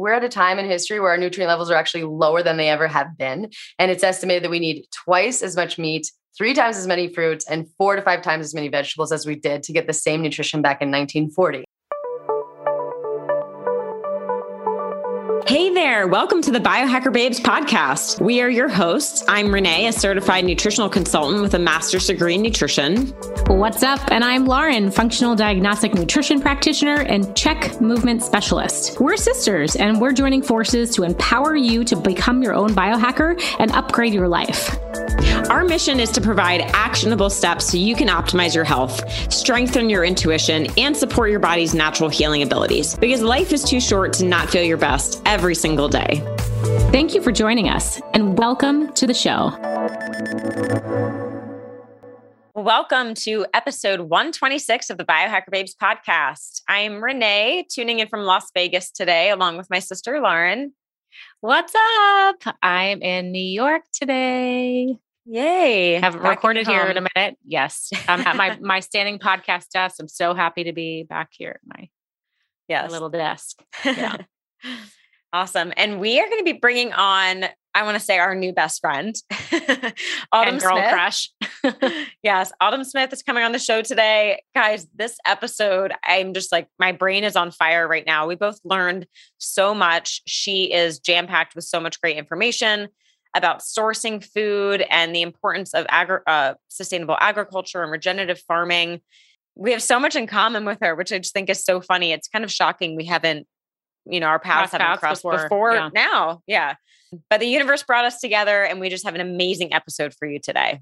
we're at a time in history where our nutrient levels are actually lower than they ever have been. And it's estimated that we need twice as much meat, 3 times as many fruits, and 4 to 5 times as many vegetables as we did to get the same nutrition back in 1940. Hey there, welcome to the Biohacker Babes podcast. We are your hosts. I'm Renee, a certified nutritional consultant with a master's degree in nutrition. What's up? And I'm Lauren, functional diagnostic nutrition practitioner and Czech movement specialist. We're sisters and we're joining forces to empower you to become your own biohacker and upgrade your life. Our mission is to provide actionable steps so you can optimize your health, strengthen your intuition, and support your body's natural healing abilities, because life is too short to not feel your best every single day. Thank you for joining us and welcome to the show. Welcome to episode 126 of the Biohacker Babes podcast. I'm Renee, tuning in from Las Vegas today, along with my sister, Lauren. What's up? I'm in New York today. Yay. Haven't recorded here in a minute. Yes. I'm at my standing podcast desk. I'm so happy to be back here at my little desk. Yeah. Awesome. And we are going to be bringing on, I want to say, our new best friend, Autumn Smith. Girl crush. Yes. Autumn Smith is coming on the show today. Guys, this episode, I'm just like, my brain is on fire right now. We both learned so much. She is jam-packed with so much great information about sourcing food and the importance of sustainable agriculture and regenerative farming. We have so much in common with her, which I just think is so funny. It's kind of shocking. We haven't, our paths haven't crossed before now. Yeah. But the universe brought us together and we just have an amazing episode for you today.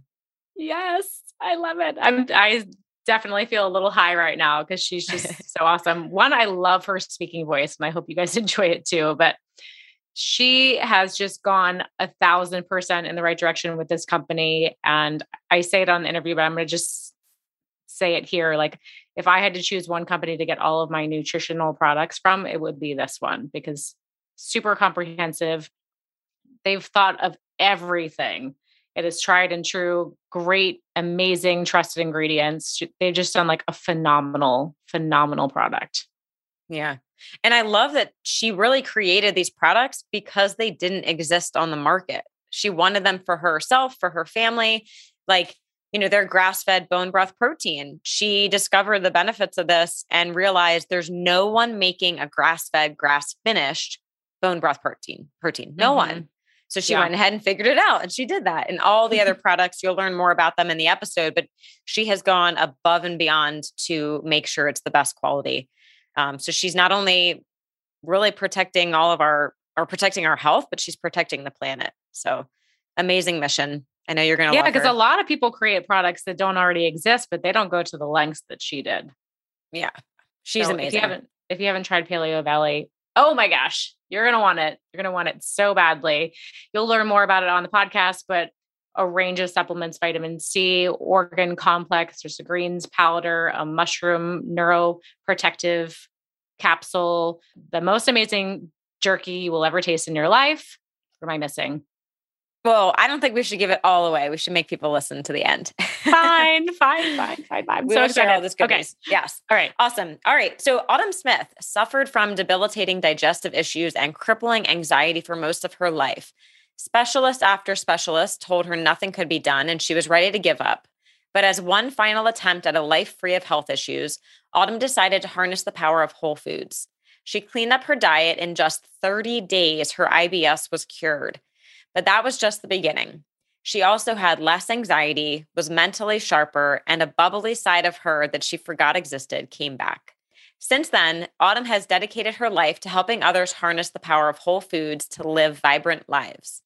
Yes. I love it. I definitely feel a little high right now because she's just so awesome. One, I love her speaking voice and I hope you guys enjoy it too, but she has just gone 1,000% in the right direction with this company. And I say it on the interview, but I'm going to just say it here. Like, if I had to choose one company to get all of my nutritional products from, it would be this one, because super comprehensive. They've thought of everything. It is tried and true, great, amazing, trusted ingredients. They've just done like a phenomenal, phenomenal product. Yeah. And I love that she really created these products because they didn't exist on the market. She wanted them for herself, for her family. Like, they're grass-fed bone broth protein. She discovered the benefits of this and realized there's no one making a grass-fed, grass-finished bone broth protein. No mm-hmm. one. So she went ahead and figured it out, and she did that. And all the other products, you'll learn more about them in the episode, but she has gone above and beyond to make sure it's the best quality. So she's not only really protecting protecting our health, but she's protecting the planet. So amazing mission. I know you're going to love her. Yeah, because a lot of people create products that don't already exist, but they don't go to the lengths that she did. Yeah. She's amazing. If you haven't tried Paleo Valley, oh my gosh, you're going to want it. You're going to want it so badly. You'll learn more about it on the podcast, but a range of supplements, vitamin C, organ complex, there's a greens powder, a mushroom neuroprotective capsule, the most amazing jerky you will ever taste in your life. What am I missing? Well, I don't think we should give it all away. We should make people listen to the end. Fine. So share all this good news. Yes. All right. Awesome. All right. So Autumn Smith suffered from debilitating digestive issues and crippling anxiety for most of her life. Specialist after specialist told her nothing could be done, and she was ready to give up. But as one final attempt at a life free of health issues, Autumn decided to harness the power of whole foods. She cleaned up her diet. In just 30 days, her IBS was cured. But that was just the beginning. She also had less anxiety, was mentally sharper, and a bubbly side of her that she forgot existed came back. Since then, Autumn has dedicated her life to helping others harness the power of whole foods to live vibrant lives.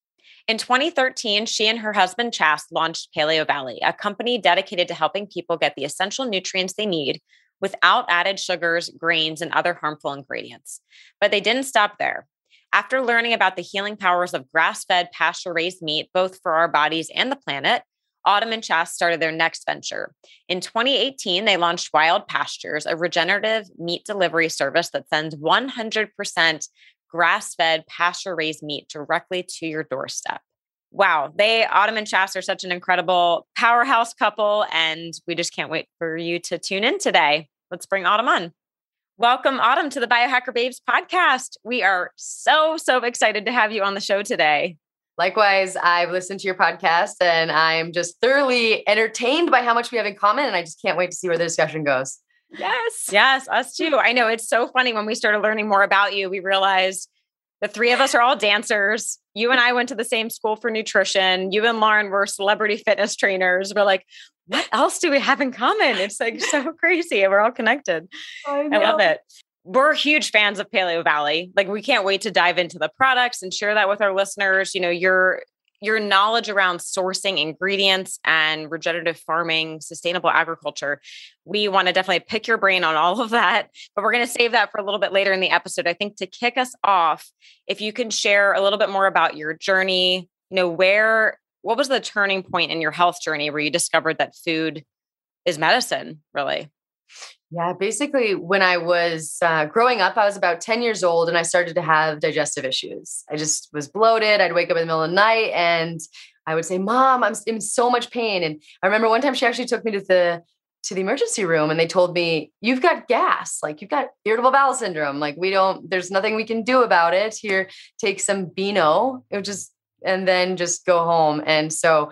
In 2013, she and her husband, Chas, launched Paleo Valley, a company dedicated to helping people get the essential nutrients they need without added sugars, grains, and other harmful ingredients. But they didn't stop there. After learning about the healing powers of grass-fed, pasture-raised meat, both for our bodies and the planet, Autumn and Chas started their next venture. In 2018, they launched Wild Pastures, a regenerative meat delivery service that sends 100% grass-fed, pasture-raised meat directly to your doorstep. Wow. Autumn and Chas are such an incredible powerhouse couple, and we just can't wait for you to tune in today. Let's bring Autumn on. Welcome, Autumn, to the Biohacker Babes podcast. We are so excited to have you on the show today. Likewise, I've listened to your podcast and I'm just thoroughly entertained by how much we have in common. And I just can't wait to see where the discussion goes. Yes, us too. I know, it's so funny. When we started learning more about you, we realized the three of us are all dancers. You and I went to the same school for nutrition. You and Lauren were celebrity fitness trainers. We're like, what else do we have in common? It's like so crazy. And we're all connected. I love it. We're huge fans of Paleo Valley. Like, we can't wait to dive into the products and share that with our listeners. You know, your knowledge around sourcing ingredients and regenerative farming, sustainable agriculture. We want to definitely pick your brain on all of that, but we're going to save that for a little bit later in the episode. I think to kick us off, if you can share a little bit more about your journey, you know, what was the turning point in your health journey where you discovered that food is medicine, really? Yeah, basically when I was growing up, I was about 10 years old and I started to have digestive issues. I just was bloated. I'd wake up in the middle of the night and I would say, Mom, I'm in so much pain. And I remember one time she actually took me to the emergency room and they told me, you've got gas, like you've got irritable bowel syndrome. Like there's nothing we can do about it. Here, take some Beano. It would just, and then just go home. And so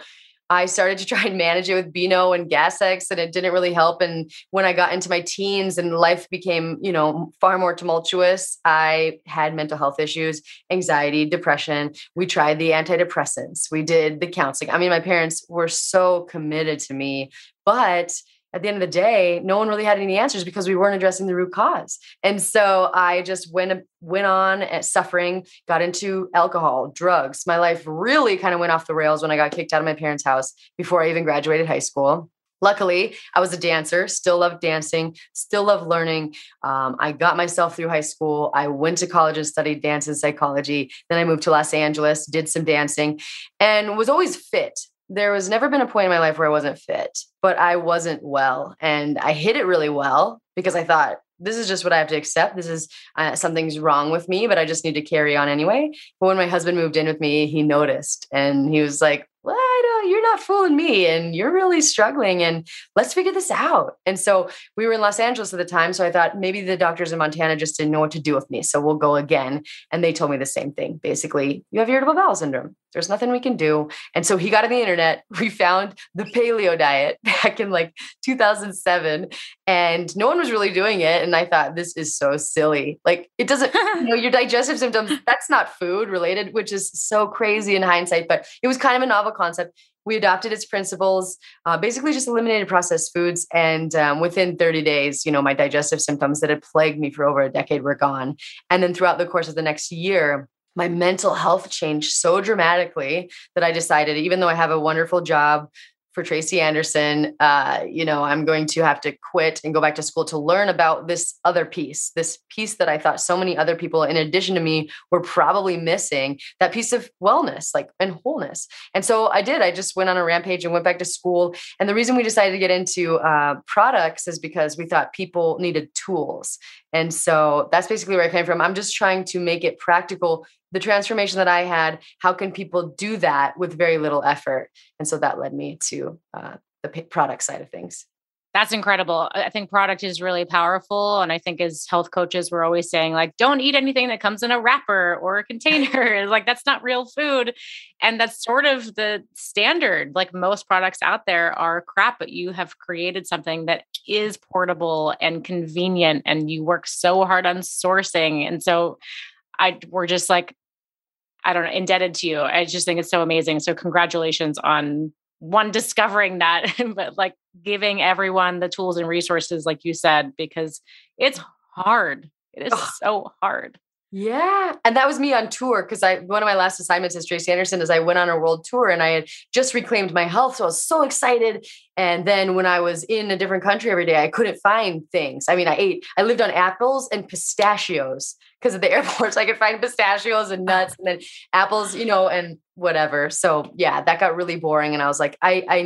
I started to try and manage it with Beano and GasX, and it didn't really help. And when I got into my teens and life became, you know, far more tumultuous, I had mental health issues, anxiety, depression. We tried the antidepressants. We did the counseling. I mean, my parents were so committed to me, but at the end of the day, no one really had any answers because we weren't addressing the root cause. And so I just went on at suffering, got into alcohol, drugs. My life really kind of went off the rails when I got kicked out of my parents' house before I even graduated high school. Luckily, I was a dancer, still loved dancing, still loved learning. I got myself through high school. I went to college and studied dance and psychology. Then I moved to Los Angeles, did some dancing, and was always fit. There was never been a point in my life where I wasn't fit, but I wasn't well. And I hid it really well because I thought, this is just what I have to accept. This is something's wrong with me, but I just need to carry on anyway. But when my husband moved in with me, he noticed and he was like, well, you're not fooling me and you're really struggling and let's figure this out. And so we were in Los Angeles at the time. So I thought maybe the doctors in Montana just didn't know what to do with me. So we'll go again. And they told me the same thing. Basically, you have irritable bowel syndrome. There's nothing we can do. And so he got on the internet. We found the paleo diet back in like 2007 and no one was really doing it. And I thought, this is so silly. Like, it doesn't, your digestive symptoms, that's not food related, which is so crazy in hindsight, but it was kind of a novel concept. We adopted its principles, basically just eliminated processed foods. And within 30 days, you know, my digestive symptoms that had plagued me for over a decade were gone. And then throughout the course of the next year, my mental health changed so dramatically that I decided, even though I have a wonderful job for Tracy Anderson, I'm going to have to quit and go back to school to learn about this piece that I thought so many other people in addition to me were probably missing, that piece of wellness, like, and wholeness. And so I did, I just went on a rampage and went back to school. And the reason we decided to get into products is because we thought people needed tools. And so that's basically where I came from. I'm just trying to make it practical. The transformation that I had, how can people do that with very little effort? And so that led me to the product side of things. That's incredible. I think product is really powerful. And I think as health coaches, we're always saying, like, don't eat anything that comes in a wrapper or a container. Like, that's not real food. And that's sort of the standard. Like, most products out there are crap, but you have created something that is portable and convenient. And you work so hard on sourcing. And so we're just like, I don't know, indebted to you. I just think it's so amazing. So congratulations on one, discovering that, but like giving everyone the tools and resources, like you said, because it's hard. It is so hard. Yeah. And that was me on tour. Cause one of my last assignments as Tracy Anderson is I went on a world tour and I had just reclaimed my health. So I was so excited. And then when I was in a different country every day, I couldn't find things. I mean, I lived on apples and pistachios because at the airports I could find pistachios and nuts and then apples, you know, and whatever. So yeah, that got really boring. And I was like, we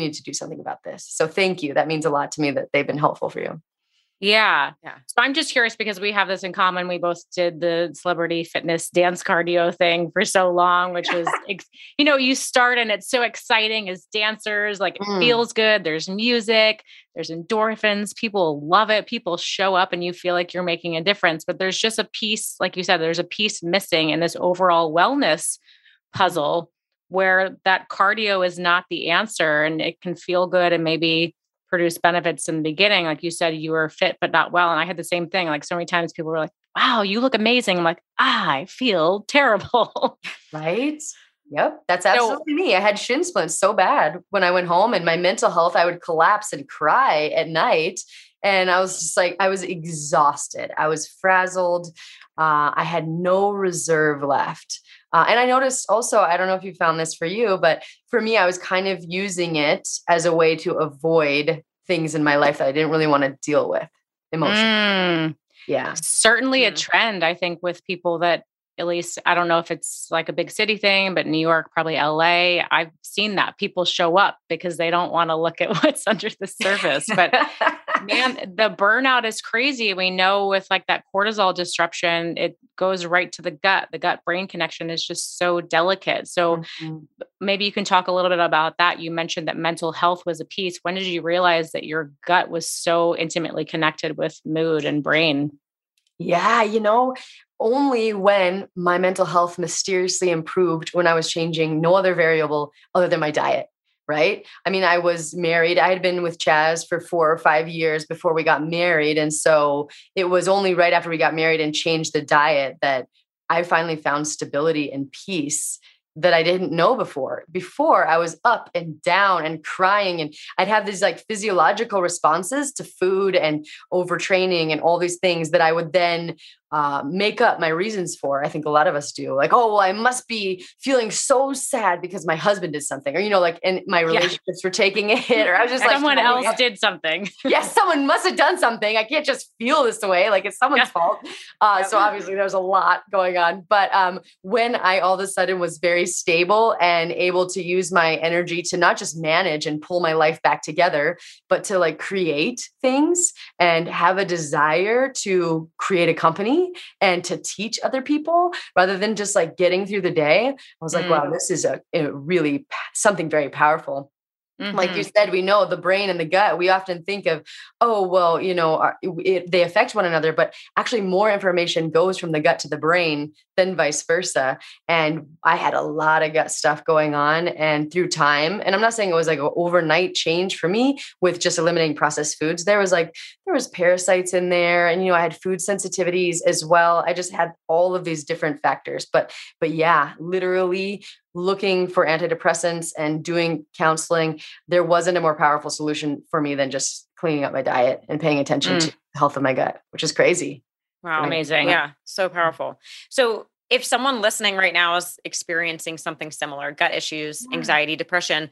need to do something about this. So thank you. That means a lot to me that they've been helpful for you. Yeah. So I'm just curious because we have this in common. We both did the celebrity fitness dance cardio thing for so long, which is, you know, you start and it's so exciting as dancers, like it feels good. There's music, there's endorphins. People love it. People show up and you feel like you're making a difference, but there's just a piece, like you said, there's a piece missing in this overall wellness puzzle where that cardio is not the answer and it can feel good and maybe produce benefits in the beginning. Like you said, you were fit, but not well. And I had the same thing. Like so many times people were like, wow, you look amazing. I'm like, I feel terrible. Right. Yep. That's absolutely me. I had shin splints so bad when I went home and my mental health, I would collapse and cry at night. And I was just like, I was exhausted. I was frazzled. I had no reserve left. And I noticed also, I don't know if you found this for you, but for me, I was kind of using it as a way to avoid things in my life that I didn't really want to deal with emotionally. Yeah. Certainly a trend, I think, with people that, at least, I don't know if it's like a big city thing, but New York, probably LA, I've seen that people show up because they don't want to look at what's under the surface. But man, the burnout is crazy. We know with like that cortisol disruption, it goes right to the gut. The gut brain connection is just so delicate. So maybe you can talk a little bit about that. You mentioned that mental health was a piece. When did you realize that your gut was so intimately connected with mood and brain? Yeah, you know, only when my mental health mysteriously improved when I was changing no other variable other than my diet, right? I mean, I was married. I had been with Chas for 4 or 5 years before we got married. And so it was only right after we got married and changed the diet that I finally found stability and peace that I didn't know before. Before I was up and down and crying and I'd have these like physiological responses to food and overtraining and all these things that I would then make up my reasons for. I think a lot of us do, like, oh, well, I must be feeling so sad because my husband did something, or, you know, like, and my relationships were taking a hit, or I was just like, someone else did something. Yes. Someone must've done something. I can't just feel this way. Like it's someone's fault. So obviously there's a lot going on, but, when I all of a sudden was very stable and able to use my energy to not just manage and pull my life back together, but to like create things and have a desire to create a company and to teach other people rather than just like getting through the day. I was like, wow, this is a really something very powerful. Like you said, we know the brain and the gut, we often think of, oh, well, you know, they affect one another, but actually more information goes from the gut to the brain than vice versa. And I had a lot of gut stuff going on, and through time, and I'm not saying it was like an overnight change for me with just eliminating processed foods. There was parasites in there, and, you know, I had food sensitivities as well. I just had all of these different factors, but yeah, literally looking for antidepressants and doing counseling, there wasn't a more powerful solution for me than just cleaning up my diet and paying attention to the health of my gut, which is crazy. Wow. Amazing. Yeah. So powerful. So if someone listening right now is experiencing something similar, gut issues, anxiety, depression,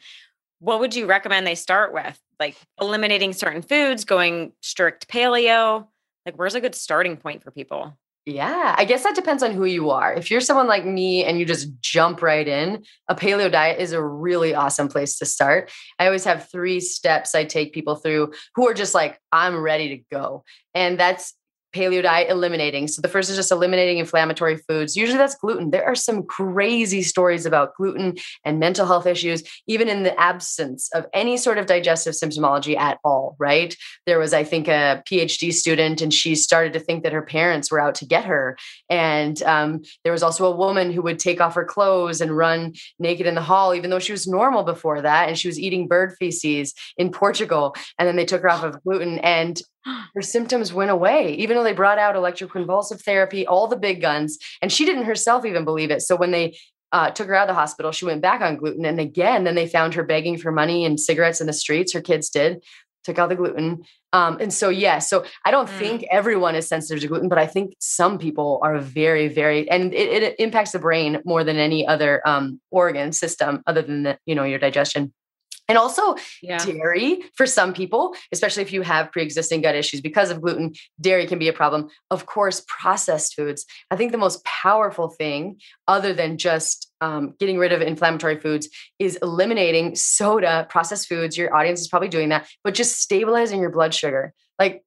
what would you recommend they start with? Like eliminating certain foods, going strict paleo, like where's a good starting point for people? Yeah, I guess that depends on who you are. If you're someone like me and you just jump right in, a paleo diet is a really awesome place to start. I always have 3 steps I take people through who are just like, I'm ready to go. And that's paleo diet eliminating. So the first is just eliminating inflammatory foods. Usually that's gluten. There are some crazy stories about gluten and mental health issues, even in the absence of any sort of digestive symptomology at all, right? There was, I think, a PhD student, and she started to think that her parents were out to get her. And there was also a woman who would take off her clothes and run naked in the hall, even though she was normal before that. And she was eating bird feces in Portugal. And then they took her off of gluten, and her symptoms went away, even though they brought out electroconvulsive therapy, all the big guns. And she didn't herself even believe it. So when they took her out of the hospital, she went back on gluten. And again, then they found her begging for money and cigarettes in the streets. Her kids did, took out the gluten. And so, yeah, so I don't think everyone is sensitive to gluten, but I think some people are very, very, and it impacts the brain more than any other organ system other than the, you know, your digestion. And also dairy for some people, especially if you have pre-existing gut issues because of gluten, dairy can be a problem. Of course, processed foods. I think the most powerful thing other than just getting rid of inflammatory foods is eliminating soda, processed foods. Your audience is probably doing that, but just stabilizing your blood sugar. Like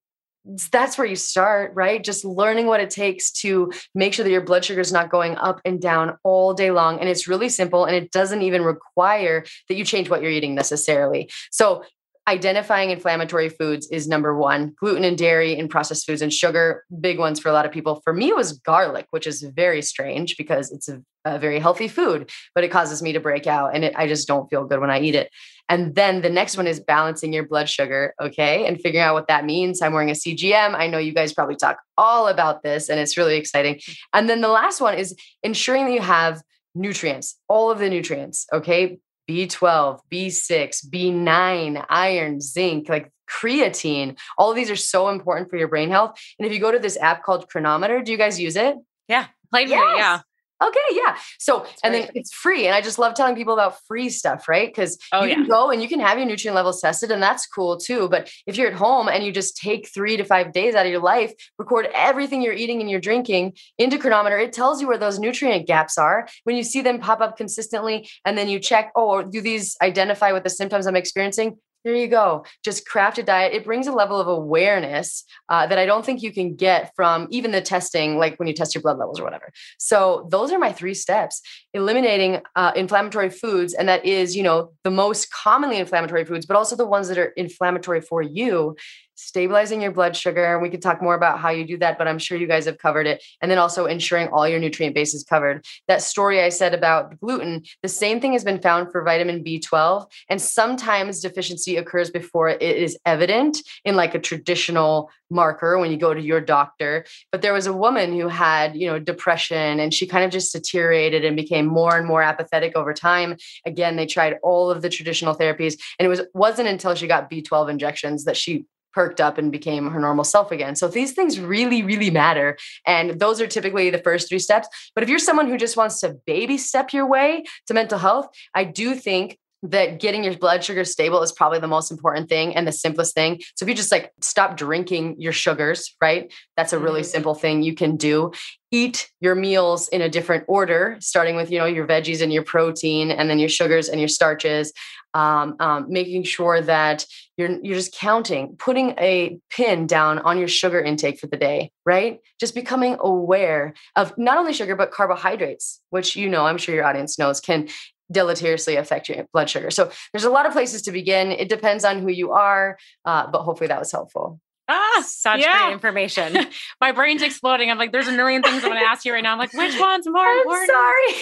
that's where you start, right? Just learning what it takes to make sure that your blood sugar is not going up and down all day long. And it's really simple. And it doesn't even require that you change what you're eating necessarily. So identifying inflammatory foods is number one. Gluten and dairy and processed foods and sugar, big ones for a lot of people. For me, it was garlic, which is very strange because it's a very healthy food, but it causes me to break out and I just don't feel good when I eat it. And then the next one is balancing your blood sugar, okay? And figuring out what that means. I'm wearing a CGM. I know you guys probably talk all about this and it's really exciting. And then the last one is ensuring that you have nutrients, all of the nutrients, okay? B12, B6, B9, iron, zinc, like creatine. All of these are so important for your brain health. And if you go to this app called Chronometer, do you guys use it? Yeah. Played with it, yeah. Okay. Yeah. So, and then it's free. And I just love telling people about free stuff, right? Because you can go and you can have your nutrient levels tested and that's cool too. But if you're at home and you just take 3 to 5 days out of your life, record everything you're eating and you're drinking into Chronometer, it tells you where those nutrient gaps are when you see them pop up consistently. And then you check, oh, do these identify with the symptoms I'm experiencing? There you go. Just craft a diet. It brings a level of awareness that I don't think you can get from even the testing, like when you test your blood levels or whatever. So those are my 3 steps, eliminating inflammatory foods. And that is, you know, the most commonly inflammatory foods, but also the ones that are inflammatory for you, stabilizing your blood sugar. And we could talk more about how you do that, but I'm sure you guys have covered it. And then also ensuring all your nutrient base is covered. That story I said about gluten, the same thing has been found for vitamin B12. And sometimes deficiency occurs before it is evident in like a traditional marker when you go to your doctor. But there was a woman who had, you know, depression and she kind of just deteriorated and became more and more apathetic over time. Again, they tried all of the traditional therapies and it wasn't until she got B12 injections that she perked up and became her normal self again. So these things really, really matter. And those are typically the first 3 steps. But if you're someone who just wants to baby step your way to mental health, I do think that getting your blood sugar stable is probably the most important thing and the simplest thing. So if you just like stop drinking your sugars, right? That's a really simple thing you can do. Eat your meals in a different order, starting with, you know, your veggies and your protein, and then your sugars and your starches. Making sure that you're just counting, putting a pin down on your sugar intake for the day, right? Just becoming aware of not only sugar, but carbohydrates, which, you know, I'm sure your audience knows can deleteriously affect your blood sugar. So there's a lot of places to begin. It depends on who you are, but hopefully that was helpful. Ah, such great information. My brain's exploding. I'm like, there's a million things I want to ask you right now. I'm like, which one's more important? Sorry.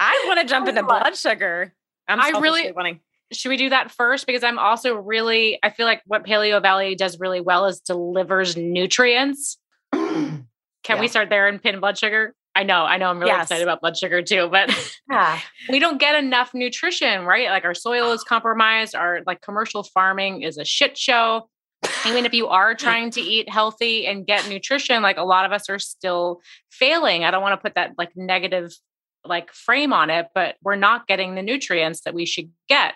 I want to jump into blood sugar. I really wanting. Should we do that first? Because I'm also really, I feel like what Paleo Valley does really well is delivers nutrients. Can we start there and pin blood sugar? I know. I'm really excited about blood sugar too, but we don't get enough nutrition, right? Like our soil is compromised. Our like commercial farming is a shit show. Even if you are trying to eat healthy and get nutrition, like a lot of us are still failing. I don't want to put that like negative like frame on it, but we're not getting the nutrients that we should get.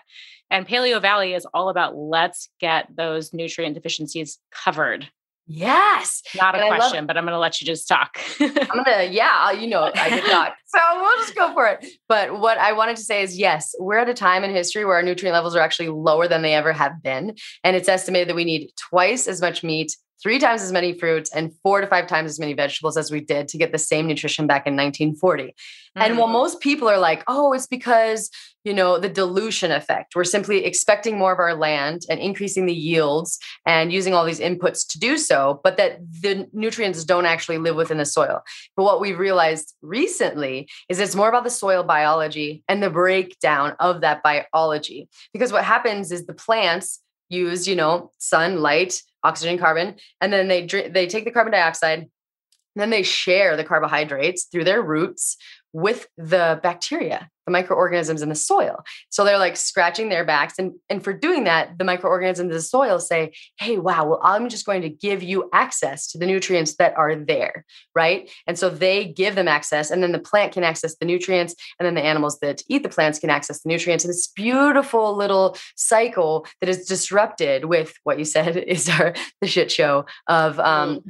And Paleo Valley is all about let's get those nutrient deficiencies covered. Yes. Not a question, but I'm going to let you just talk. I could talk. So we'll just go for it. But what I wanted to say is, yes, we're at a time in history where our nutrient levels are actually lower than they ever have been. And it's estimated that we need twice as much meat, 3 times as many fruits, and 4 to 5 times as many vegetables as we did to get the same nutrition back in 1940. And while most people are like, oh, it's because, you know, the dilution effect, we're simply expecting more of our land and increasing the yields and using all these inputs to do so, but that the nutrients don't actually live within the soil. But what we've realized recently is it's more about the soil biology and the breakdown of that biology. Because what happens is the plants use, you know, sunlight, oxygen, carbon, and then they take the carbon dioxide, and then they share the carbohydrates through their roots with the bacteria, the microorganisms in the soil. So they're like scratching their backs. And for doing that, the microorganisms in the soil say, hey, wow, well, I'm just going to give you access to the nutrients that are there, right? And so they give them access, and then the plant can access the nutrients, and then the animals that eat the plants can access the nutrients. And this beautiful little cycle that is disrupted with what you said is the shit show of,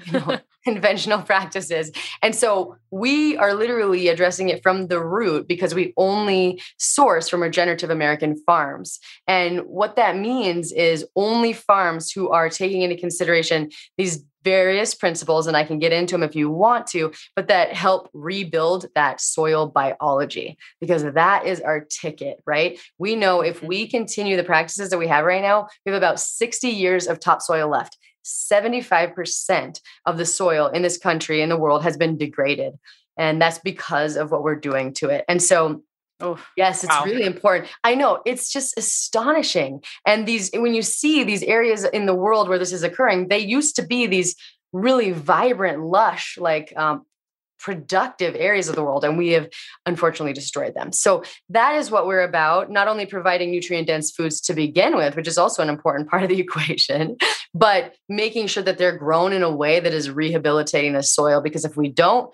you know, conventional practices. And so we are literally addressing it from the root because we only only source from regenerative American farms. And what that means is only farms who are taking into consideration these various principles, and I can get into them if you want to, but that help rebuild that soil biology, because that is our ticket, right? We know if we continue the practices that we have right now, we have about 60 years of topsoil left. 75% of the soil in this country, in the world, has been degraded. And that's because of what we're doing to it. And so yes, it's really important. I know, it's just astonishing. And these, when you see these areas in the world where this is occurring, they used to be these really vibrant, lush, like productive areas of the world. And we have unfortunately destroyed them. So that is what we're about, not only providing nutrient-dense foods to begin with, which is also an important part of the equation, but making sure that they're grown in a way that is rehabilitating the soil. Because if we don't,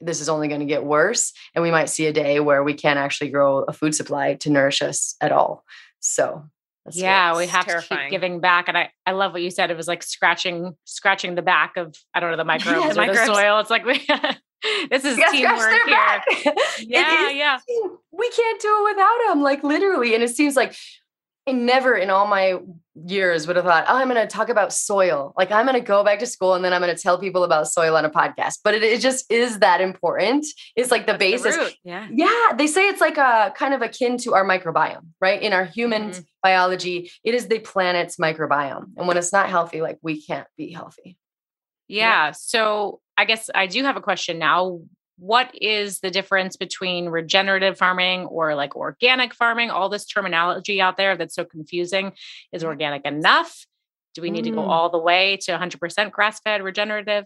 this is only going to get worse. And we might see a day where we can't actually grow a food supply to nourish us at all. So that's we have terrifying. To keep giving back. And I love what you said. It was like scratching the back of, I don't know, the microbes or the soil. It's like, this is teamwork here. We can't do it without them. Like literally. And it seems like, I never in all my years would have thought, oh, I'm going to talk about soil. Like I'm going to go back to school and then I'm going to tell people about soil on a podcast, but it just is that important. It's like the basis. The root. Yeah. They say it's like a kind of akin to our microbiome, right? In our human biology, it is the planet's microbiome. And when it's not healthy, like we can't be healthy. Yeah. So I guess I do have a question now. What is the difference between regenerative farming or like organic farming? All this terminology out there that's so confusing. Is organic enough? Do we need to go all the way to 100% grass-fed regenerative?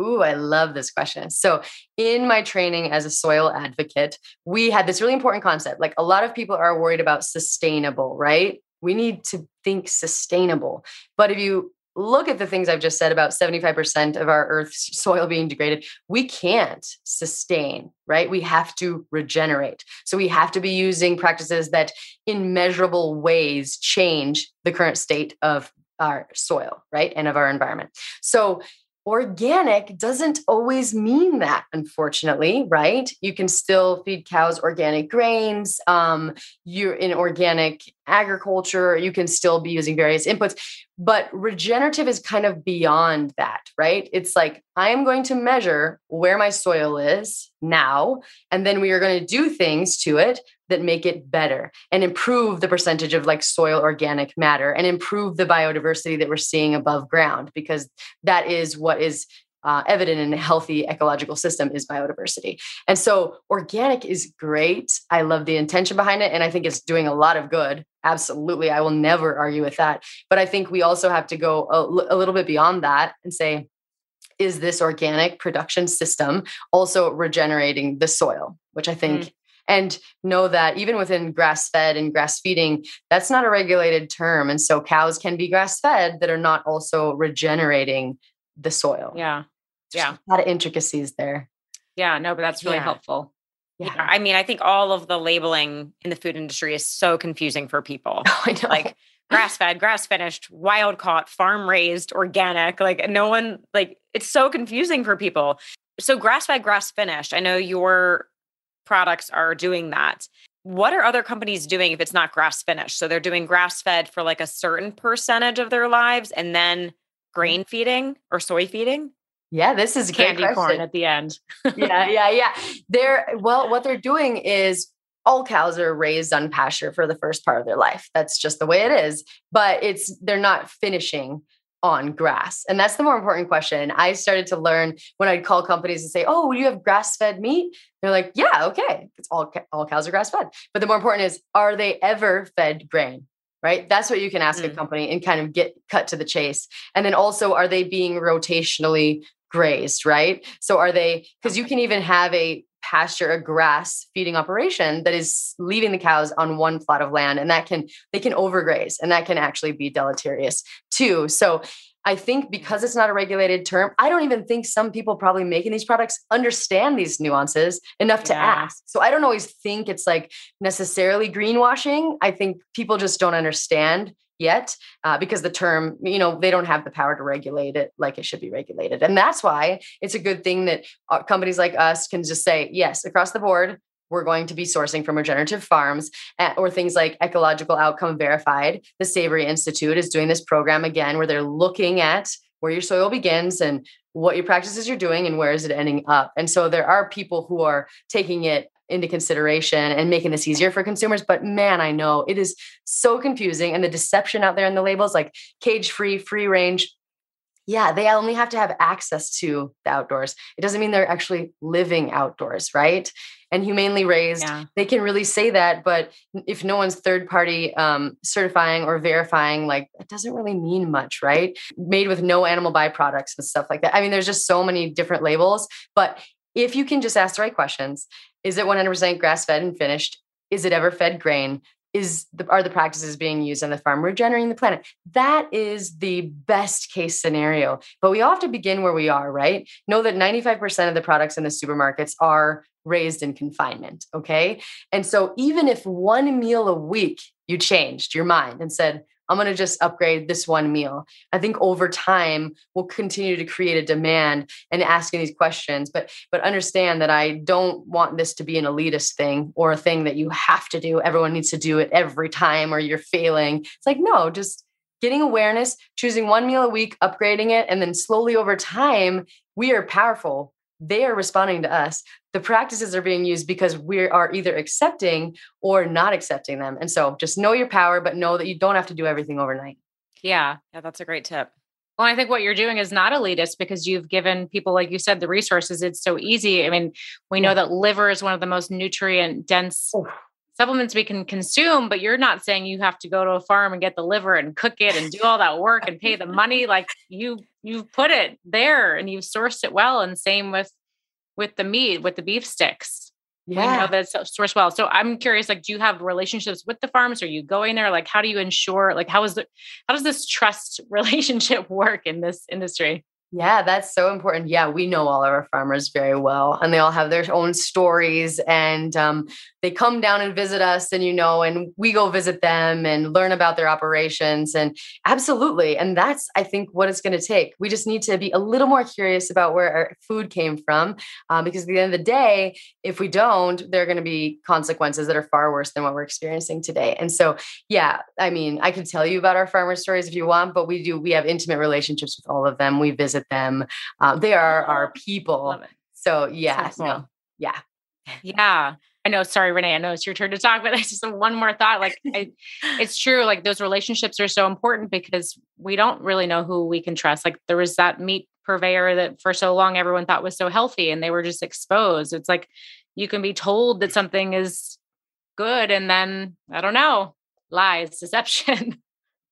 Ooh, I love this question. So in my training as a soil advocate, we had this really important concept. Like a lot of people are worried about sustainable, right? We need to think sustainable. But if you look at the things I've just said about 75% of our earth's soil being degraded, we can't sustain, right? We have to regenerate. So we have to be using practices that in measurable ways change the current state of our soil, right? And of our environment. So organic doesn't always mean that, unfortunately, right? You can still feed cows organic grains. You're in organic agriculture. You can still be using various inputs, but regenerative is kind of beyond that, right? It's like, I am going to measure where my soil is now, and then we are going to do things to it that make it better and improve the percentage of like soil organic matter and improve the biodiversity that we're seeing above ground, because that is what is evident in a healthy ecological system is biodiversity. And so organic is great. I love the intention behind it. And I think it's doing a lot of good. Absolutely. I will never argue with that. But I think we also have to go a little bit beyond that and say, is this organic production system also regenerating the soil? Which I think and know that even within grass-fed and grass-feeding, that's not a regulated term. And so cows can be grass-fed that are not also regenerating the soil. Yeah. There's a lot of intricacies there. Yeah, no, but that's really helpful. Yeah. I mean, I think all of the labeling in the food industry is so confusing for people. Oh, I know. Like grass-fed, grass-finished, wild-caught, farm-raised, organic, like no one, like it's so confusing for people. So grass-fed, grass-finished, I know your products are doing that. What are other companies doing if it's not grass finished? So they're doing grass fed for like a certain percentage of their lives and then grain feeding or soy feeding? Yeah, this is candy corn at the end. Yeah. What they're doing is all cows are raised on pasture for the first part of their life. That's just the way it is, but they're not finishing on grass. And that's the more important question. I started to learn when I'd call companies and say, oh, you have grass-fed meat? They're like, yeah, okay. It's all cows are grass-fed. But the more important is, are they ever fed grain? Right? That's what you can ask a company and kind of get cut to the chase. And then also, are they being rotationally grazed? Right? So are they, because you can even have a pasture, a grass feeding operation that is leaving the cows on one plot of land. And they can overgraze, and that can actually be deleterious too. So I think because it's not a regulated term, I don't even think some people probably making these products understand these nuances enough to ask. So I don't always think it's like necessarily greenwashing. I think people just don't understand yet because the term, they don't have the power to regulate it like it should be regulated. And that's why it's a good thing that companies like us can just say, yes, across the board, we're going to be sourcing from regenerative farms, or things like Ecological Outcome Verified. The Savory Institute is doing this program again, where they're looking at where your soil begins and what your practices you're doing and where is it ending up. And so there are people who are taking it into consideration and making this easier for consumers. But man, I know it is so confusing. And the deception out there in the labels, like cage-free, free range. Yeah, they only have to have access to the outdoors. It doesn't mean they're actually living outdoors, right? And humanely raised, They can really say that. But if no one's third party certifying or verifying, like that doesn't really mean much, right? Made with no animal byproducts and stuff like that. I mean, there's just so many different labels. But if you can just ask the right questions, is it 100% grass-fed and finished? Is it ever fed grain? Are the practices being used on the farm regenerating the planet? That is the best case scenario. But we all have to begin where we are, right? Know that 95% of the products in the supermarkets are raised in confinement, okay? And so even if one meal a week, you changed your mind and said, I'm going to just upgrade this one meal. I think over time, we'll continue to create a demand and asking these questions, but understand that I don't want this to be an elitist thing or a thing that you have to do. Everyone needs to do it every time or you're failing. It's like, no, just getting awareness, choosing one meal a week, upgrading it. And then slowly over time, we are powerful. They are responding to us. The practices are being used because we are either accepting or not accepting them. And so just know your power, but know that you don't have to do everything overnight. Yeah, that's a great tip. Well, I think what you're doing is not elitist because you've given people, like you said, the resources. It's so easy. I mean, we know that liver is one of the most nutrient dense supplements we can consume, but you're not saying you have to go to a farm and get the liver and cook it and do all that work and pay the money. Like you've put it there and you've sourced it well. And same with the meat, with the beef sticks, we know that's sourced well. So I'm curious, like, do you have relationships with the farms? Are you going there? Like, how do you ensure, like, how does this trust relationship work in this industry? Yeah, that's so important. Yeah, we know all of our farmers very well, and they all have their own stories, and they come down and visit us, and and we go visit them and learn about their operations, and absolutely. And that's, I think, what it's going to take. We just need to be a little more curious about where our food came from, because at the end of the day, if we don't, there are going to be consequences that are far worse than what we're experiencing today. And so, yeah, I mean, I can tell you about our farmer stories if you want, but we have intimate relationships with all of them. We visit them. They are our people. So yeah. So cool. Yeah. I know. Sorry, Renee, I know it's your turn to talk, but I just have one more thought. Like it's true. Like those relationships are so important because we don't really know who we can trust. Like there was that meat purveyor that for so long, everyone thought was so healthy and they were just exposed. It's like, you can be told that something is good. And then I don't know, lies, deception.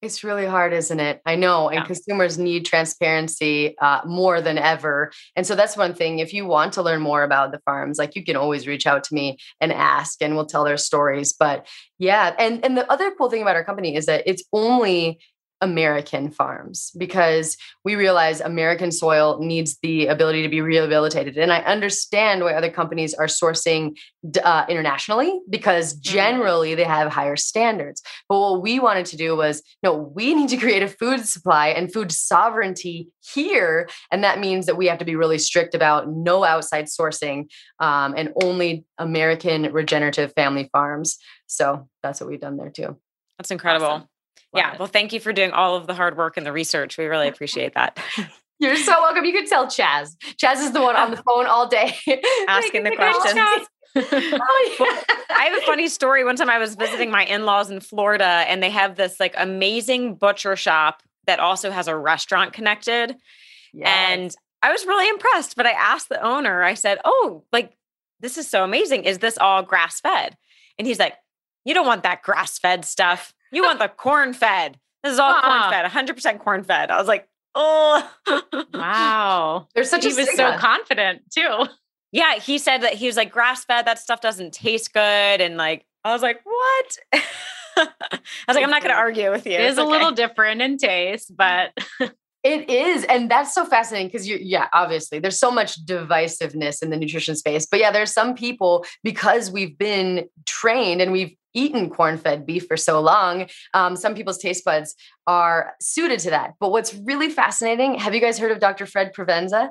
It's really hard, isn't it? I know. And consumers need transparency more than ever. And so that's one thing. If you want to learn more about the farms, like you can always reach out to me and ask, and we'll tell their stories. But yeah. And the other cool thing about our company is that it's only American farms, because we realize American soil needs the ability to be rehabilitated. And I understand why other companies are sourcing internationally, because generally they have higher standards. But what we wanted to do was, no, we need to create a food supply and food sovereignty here. And that means that we have to be really strict about no outside sourcing and only American regenerative family farms. So that's what we've done there too. That's incredible. Awesome. Love it. Well, thank you for doing all of the hard work and the research. We really appreciate that. You're so welcome. You can tell Chas. Chas is the one on the phone all day asking the questions. Oh, yeah. I have a funny story. One time I was visiting my in-laws in Florida, and they have this like amazing butcher shop that also has a restaurant connected. Yes. And I was really impressed, but I asked the owner, I said, oh, like, this is so amazing. Is this all grass fed? And he's like, you don't want that grass fed stuff. You want the corn fed. This is all corn fed, 100% corn fed. I was like, oh, wow. He was so confident too. Yeah. He said that he was like, grass fed, that stuff doesn't taste good. And like, I was like, what? I was like, I'm not going to argue with you. It is a little different in taste, but it is. And that's so fascinating because obviously there's so much divisiveness in the nutrition space, but yeah, there's some people, because we've been trained and we've eaten corn-fed beef for so long. Some people's taste buds are suited to that. But what's really fascinating, have you guys heard of Dr. Fred Provenza?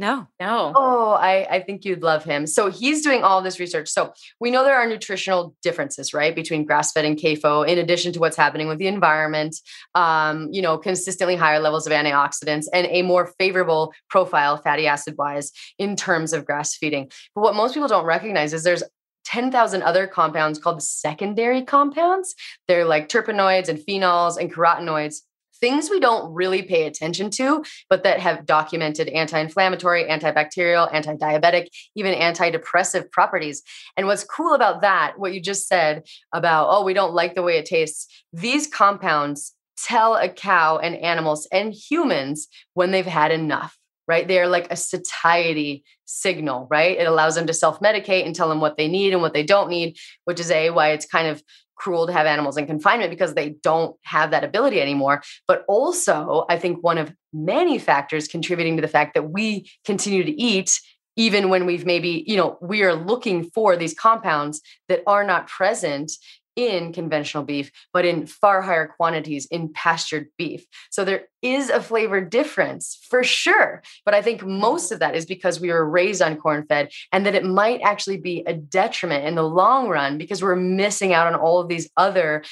No. Oh, I think you'd love him. So he's doing all this research. So we know there are nutritional differences, right? Between grass-fed and CAFO, in addition to what's happening with the environment, consistently higher levels of antioxidants and a more favorable profile fatty acid wise in terms of grass feeding. But what most people don't recognize is there's 10,000 other compounds called the secondary compounds. They're like terpenoids and phenols and carotenoids. Things we don't really pay attention to, but that have documented anti-inflammatory, antibacterial, anti-diabetic, even antidepressive properties. And what's cool about that, what you just said about, oh, we don't like the way it tastes, these compounds tell a cow and animals and humans when they've had enough, right? They are like a satiety signal, right? It allows them to self-medicate and tell them what they need and what they don't need, which is why it's kind of cruel to have animals in confinement because they don't have that ability anymore. But also, I think one of many factors contributing to the fact that we continue to eat, even when we've maybe, we are looking for these compounds that are not present in conventional beef, but in far higher quantities in pastured beef. So there is a flavor difference for sure. But I think most of that is because we were raised on corn-fed and that it might actually be a detriment in the long run because we're missing out on all of these other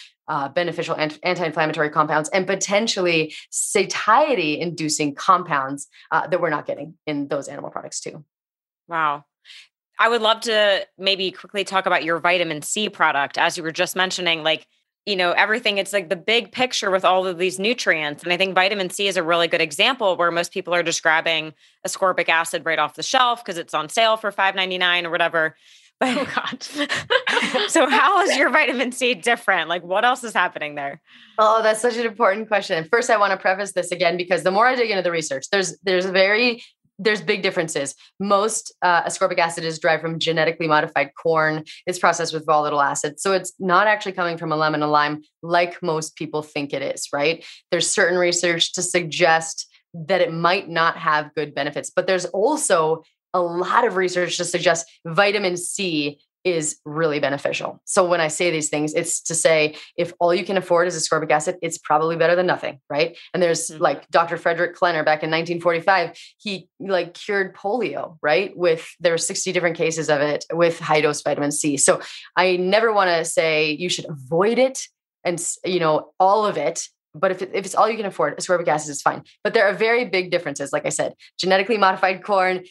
beneficial anti-inflammatory compounds and potentially satiety-inducing compounds that we're not getting in those animal products too. Wow. I would love to maybe quickly talk about your vitamin C product. As you were just mentioning, everything, it's like the big picture with all of these nutrients. And I think vitamin C is a really good example where most people are just grabbing ascorbic acid right off the shelf because it's on sale for $5.99 or whatever. But oh God. So how is your vitamin C different? What else is happening there? Oh, that's such an important question. And first I want to preface this again, because the more I dig into the research, there's big differences. Most ascorbic acid is derived from genetically modified corn. It's processed with volatile acid. So it's not actually coming from a lemon or lime like most people think it is, right? There's certain research to suggest that it might not have good benefits, but there's also a lot of research to suggest vitamin C is really beneficial. So when I say these things, it's to say, if all you can afford is ascorbic acid, it's probably better than nothing. Right. And there's Dr. Frederick Klenner back in 1945, he cured polio, right? There were 60 different cases of it with high dose vitamin C. So I never want to say you should avoid it and all of it. But if it's all you can afford, ascorbic acid is fine. But there are very big differences. Like I said, genetically modified corn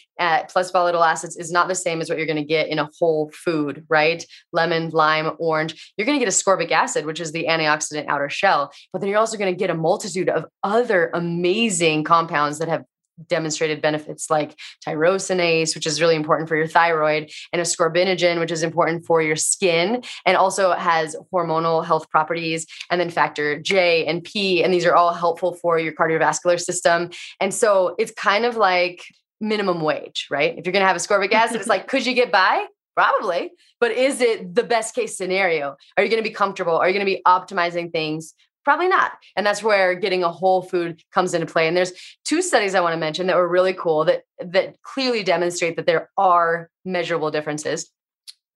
plus volatile acids is not the same as what you're going to get in a whole food, right? Lemon, lime, orange. You're going to get ascorbic acid, which is the antioxidant outer shell. But then you're also going to get a multitude of other amazing compounds that have demonstrated benefits like tyrosinase, which is really important for your thyroid, and ascorbinogen, which is important for your skin and also has hormonal health properties, and then factor J and P. And these are all helpful for your cardiovascular system. And so it's kind of like minimum wage, right? If you're going to have ascorbic acid, it's like, could you get by? Probably. But is it the best case scenario? Are you going to be comfortable? Are you going to be optimizing things? Probably not. And that's where getting a whole food comes into play. And there's two studies I want to mention that were really cool that clearly demonstrate that there are measurable differences.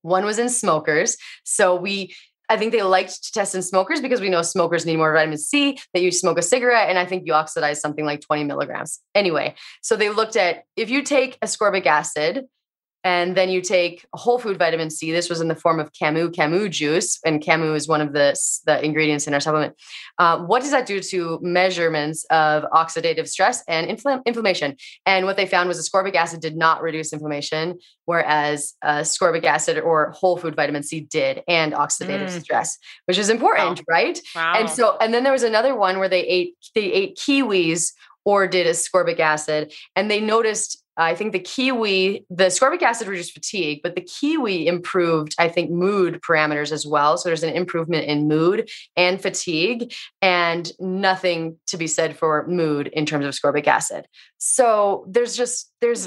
One was in smokers. So I think they liked to test in smokers because we know smokers need more vitamin C, that you smoke a cigarette, and I think you oxidize something like 20 milligrams. Anyway, so they looked at, if you take ascorbic acid, and then you take whole food vitamin C. This was in the form of camu juice. And camu is one of the ingredients in our supplement. What does that do to measurements of oxidative stress and inflammation? And what they found was ascorbic acid did not reduce inflammation, whereas ascorbic acid or whole food vitamin C did, and oxidative stress, which is important, right? Wow. And then there was another one where they ate kiwis or did ascorbic acid. And they noticed, I think the ascorbic acid reduced fatigue, but the kiwi improved, I think, mood parameters as well. So there's an improvement in mood and fatigue, and nothing to be said for mood in terms of ascorbic acid. So there's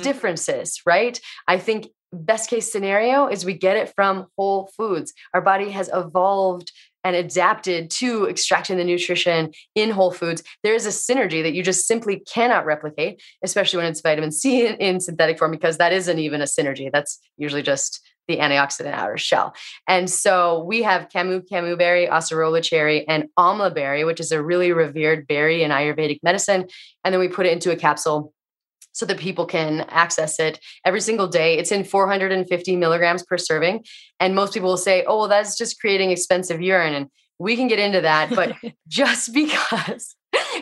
differences, right? I think best case scenario is we get it from whole foods. Our body has evolved and adapted to extracting the nutrition in whole foods. There is a synergy that you just simply cannot replicate, especially when it's vitamin C in synthetic form, because that isn't even a synergy. That's usually just the antioxidant outer shell. And so we have camu berry, acerola cherry, and amla berry, which is a really revered berry in Ayurvedic medicine. And then we put it into a capsule so that people can access it every single day. It's in 450 milligrams per serving. And most people will say, oh, well, that's just creating expensive urine. And we can get into that, but just because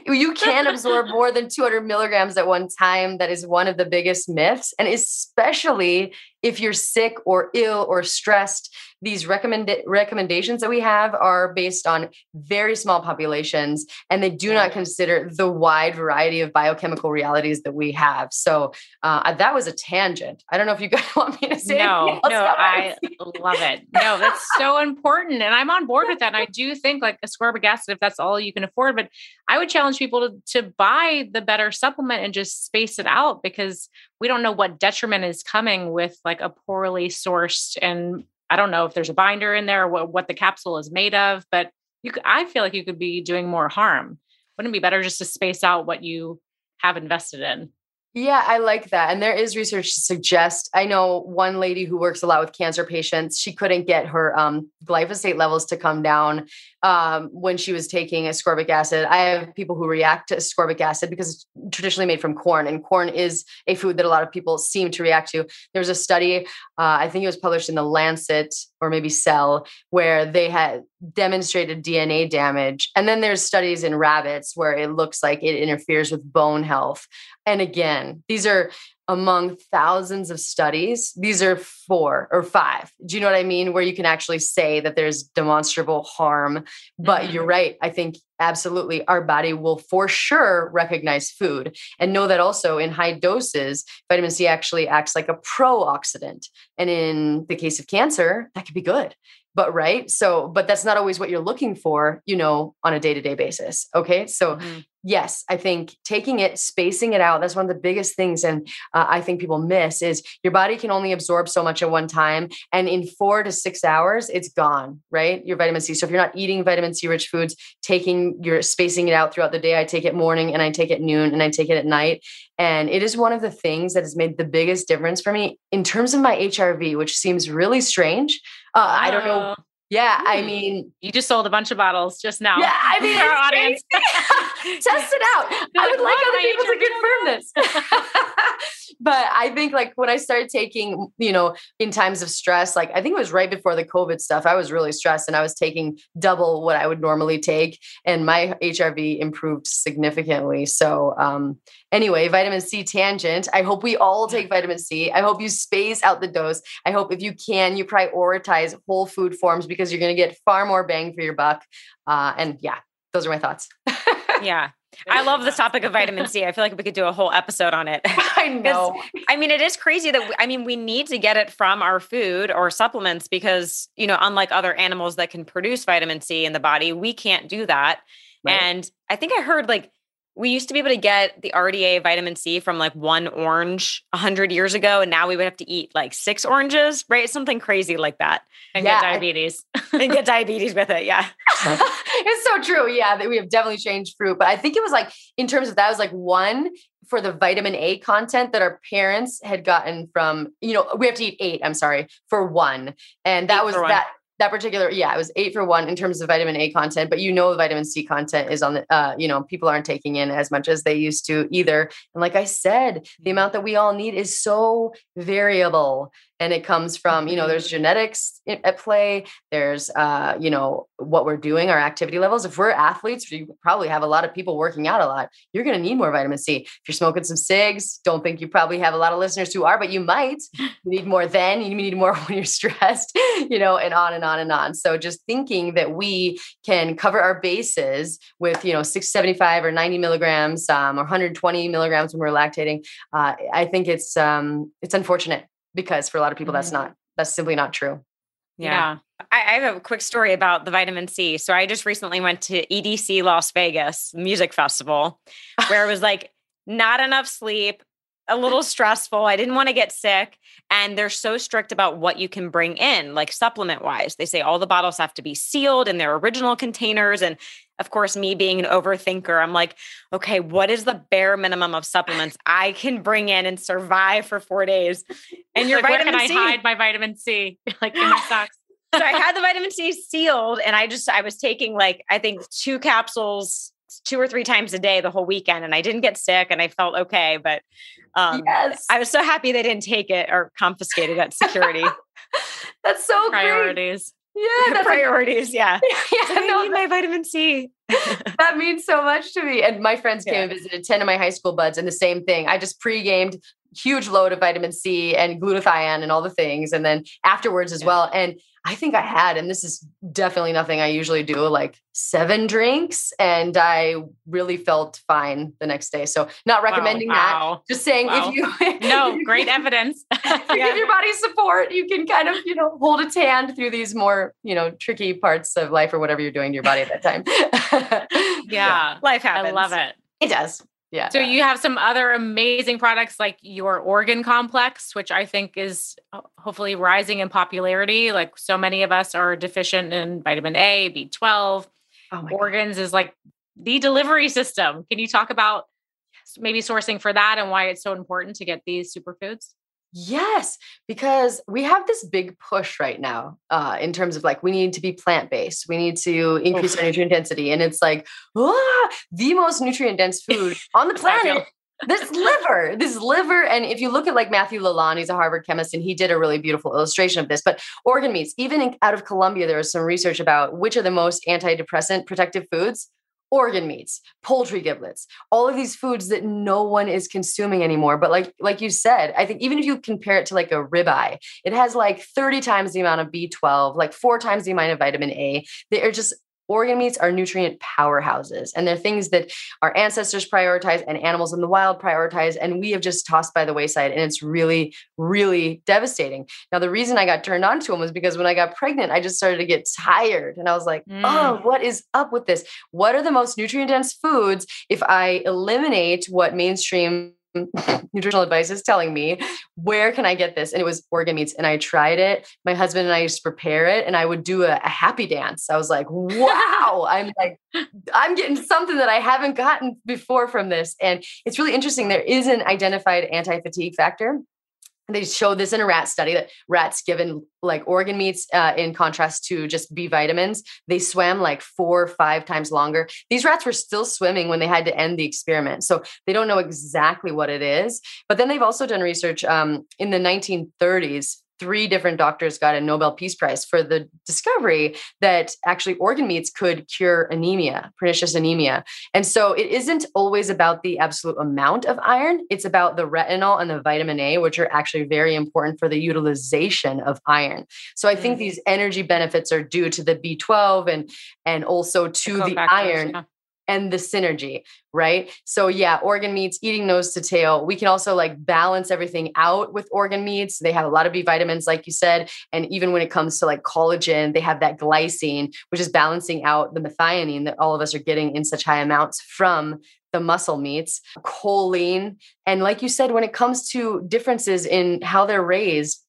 you can absorb more than 200 milligrams at one time, that is one of the biggest myths. And especially if you're sick or ill or stressed, these recommendations that we have are based on very small populations, and they do not consider the wide variety of biochemical realities that we have. So that was a tangent. I don't know if you guys want me to say I love it. No, that's so important. And I'm on board with that. And I do think like ascorbic acid, if that's all you can afford, but I would challenge people to buy the better supplement and just space it out, because we don't know what detriment is coming with like a poorly sourced, and I don't know if there's a binder in there, or what the capsule is made of, but I feel like you could be doing more harm. Wouldn't it be better just to space out what you have invested in? Yeah, I like that. And there is research to suggest, I know one lady who works a lot with cancer patients, she couldn't get her glyphosate levels to come down when she was taking ascorbic acid. I have people who react to ascorbic acid because it's traditionally made from corn, and corn is a food that a lot of people seem to react to. There was a study, I think it was published in the Lancet or maybe Cell, where they had demonstrated DNA damage. And then there's studies in rabbits where it looks like it interferes with bone health. And again, these are among thousands of studies. These are 4 or 5. Do you know what I mean? Where you can actually say that there's demonstrable harm, but you're right. I think absolutely our body will for sure recognize food, and know that also in high doses, vitamin C actually acts like a pro-oxidant. And in the case of cancer, that could be good. But right. So, but that's not always what you're looking for, you know, on a day-to-day basis. Okay. So yes, I think taking it, spacing it out, that's one of the biggest things. And I think people miss is your body can only absorb so much at one time. And in 4 to 6 hours, it's gone, right? Your vitamin C. So if you're not eating vitamin C rich foods, you're spacing it out throughout the day. I take it morning, and I take it noon, and I take it at night. And it is one of the things that has made the biggest difference for me in terms of my HRV, which seems really strange. I don't know. Yeah. I mean, you just sold a bunch of bottles just now. Yeah. I mean, our audience. Test it out. I would like other people to confirm this. But I think like when I started taking, you know, in times of stress, like I think it was right before the COVID stuff, I was really stressed and I was taking double what I would normally take, and my HRV improved significantly. So, anyway, vitamin C tangent. I hope we all take vitamin C. I hope you space out the dose. I hope if you can, you prioritize whole food forms, because you're going to get far more bang for your buck. And yeah, those are my thoughts. Yeah. I love this topic of vitamin C. I feel like we could do a whole episode on it. I know. I mean, it is crazy that, we need to get it from our food or supplements because, you know, unlike other animals that can produce vitamin C in the body, we can't do that. Right. And I think I heard like, we used to be able to get the RDA vitamin C from like one orange 100 years ago. And now we would have to eat like 6 oranges, right? Something crazy like that. And get diabetes. And get diabetes with it. Yeah. It's so true. Yeah. That we have definitely changed fruit. But I think it was like, in terms of that, was like one for the vitamin A content that our parents had gotten from, you know, we have to eat 8, I'm sorry, for one. And that was that. That particular, it was 8 for 1 in terms of vitamin A content, but you know, the vitamin C content is on the, you know, people aren't taking in as much as they used to either. And like I said, the amount that we all need is so variable, and it comes from, you know, there's genetics at play. There's, you know, what we're doing, our activity levels. If we're athletes, you probably have a lot of people working out a lot. You're going to need more vitamin C. If you're smoking some cigs, don't think you probably have a lot of listeners who are, but you might. You need more then. You need more when you're stressed, you know, and on and on and on. So just thinking that we can cover our bases with, you know, 675 or 90 milligrams or 120 milligrams when we're lactating. I think it's unfortunate. Because for a lot of people, that's simply not true. Yeah. I have a quick story about the vitamin C. So I just recently went to EDC Las Vegas music festival where it was like not enough sleep, a little stressful. I didn't want to get sick. And they're so strict about what you can bring in, like supplement wise. They say all the bottles have to be sealed in their original containers. And of course, me being an overthinker, I'm like, okay, what is the bare minimum of supplements I can bring in and survive for 4 days? And your like, vitamin C. Where can I hide my vitamin C? Like in my socks. So I had the vitamin C sealed, and I was taking like, I think 2 capsules 2 or 3 times a day the whole weekend, and I didn't get sick and I felt okay, but yes. I was so happy they didn't take it or confiscate it at security. That's so priorities. Great. Yeah, that's priorities. Like, yeah. Yeah, I need my vitamin C. That means so much to me. And my friends came and visited 10 of my high school buds, and the same thing. I just pre-gamed huge load of vitamin C and glutathione and all the things. And then afterwards as well. And I think I had, and this is definitely nothing I usually do, like 7 drinks, and I really felt fine the next day. So not recommending that, just saying if you, great evidence. If you give your body support, you can kind of, you know, hold its hand through these more, you know, tricky parts of life or whatever you're doing to your body at that time. Yeah. Life happens. I love it. It does. Yeah. So you have some other amazing products like your Organ Complex, which I think is hopefully rising in popularity. Like so many of us are deficient in vitamin A, B12. Oh my Organs God. Is like the delivery system. Can you talk about maybe sourcing for that and why it's so important to get these superfoods? Yes, because we have this big push right now in terms of like, we need to be plant-based. We need to increase our nutrient density. And it's like, the most nutrient dense food on the planet. This liver. And if you look at like Matthew Lalonde, he's a Harvard chemist, and he did a really beautiful illustration of this, but organ meats, even out of Colombia, there was some research about which are the most antidepressant protective foods. Organ meats, poultry giblets, all of these foods that no one is consuming anymore. But like you said, I think even if you compare it to like a ribeye, it has like 30 times the amount of B12, like 4 times the amount of vitamin A. They are just, organ meats are nutrient powerhouses, and they're things that our ancestors prioritize and animals in the wild prioritize. And we have just tossed by the wayside, and it's really, really devastating. Now, the reason I got turned on to them was because when I got pregnant, I just started to get tired, and I was like, what is up with this? What are the most nutrient dense foods? If I eliminate what mainstream nutritional advice is telling me, where can I get this? And it was organ meats. And I tried it. My husband and I used to prepare it, and I would do a happy dance. I was like, wow, I'm getting something that I haven't gotten before from this. And it's really interesting. There is an identified anti-fatigue factor. They showed this in a rat study that rats given like organ meats in contrast to just B vitamins, they swam like 4 or 5 times longer. These rats were still swimming when they had to end the experiment. So they don't know exactly what it is. But then they've also done research in the 1930s. 3 different doctors got a Nobel Peace Prize for the discovery that actually organ meats could cure anemia, pernicious anemia. And so it isn't always about the absolute amount of iron. It's about the retinol and the vitamin A, which are actually very important for the utilization of iron. So I think these energy benefits are due to the B12 and also to the iron. Yeah. And the synergy, right? So yeah, organ meats, eating nose to tail. We can also like balance everything out with organ meats. They have a lot of B vitamins, like you said. And even when it comes to like collagen, they have that glycine, which is balancing out the methionine that all of us are getting in such high amounts from the muscle meats, choline. And like you said, when it comes to differences in how they're raised,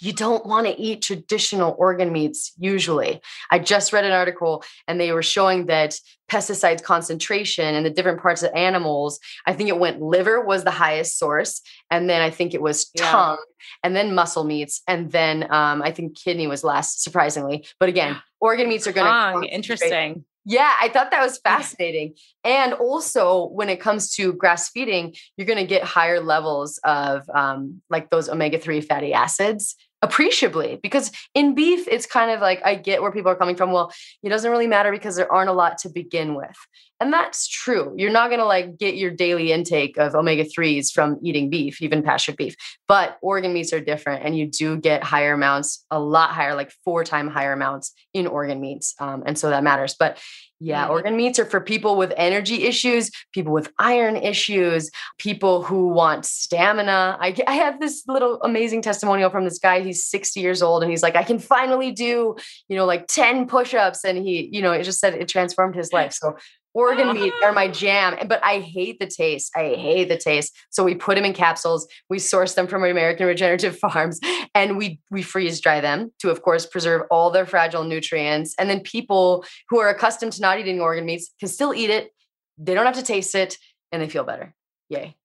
you don't want to eat traditional organ meats usually. I just read an article, and they were showing that pesticide concentration in the different parts of animals. I think it went liver was the highest source. And then I think it was tongue and then muscle meats. And then I think kidney was last, surprisingly. But again, organ meats are going to. Interesting. Yeah, I thought that was fascinating. And also when it comes to grass feeding, you're going to get higher levels of like those omega-3 fatty acids appreciably, because in beef, it's kind of like, I get where people are coming from. Well, it doesn't really matter because there aren't a lot to begin with. And that's true. You're not going to like get your daily intake of omega-3s from eating beef, even pasture beef, but organ meats are different. And you do get higher amounts, a lot higher, like 4 times higher amounts in organ meats. And so that matters, but yeah, organ meats are for people with energy issues, people with iron issues, people who want stamina. I have this little amazing testimonial from this guy. He's 60 years old, and he's like, I can finally do, like 10 push-ups. And he, it just said it transformed his life. So organ meats are my jam, but I hate the taste. So we put them in capsules. We source them from American regenerative farms, and we freeze dry them to, of course, preserve all their fragile nutrients. And then people who are accustomed to not eating organ meats can still eat it. They don't have to taste it, and they feel better. Yay. Amazing.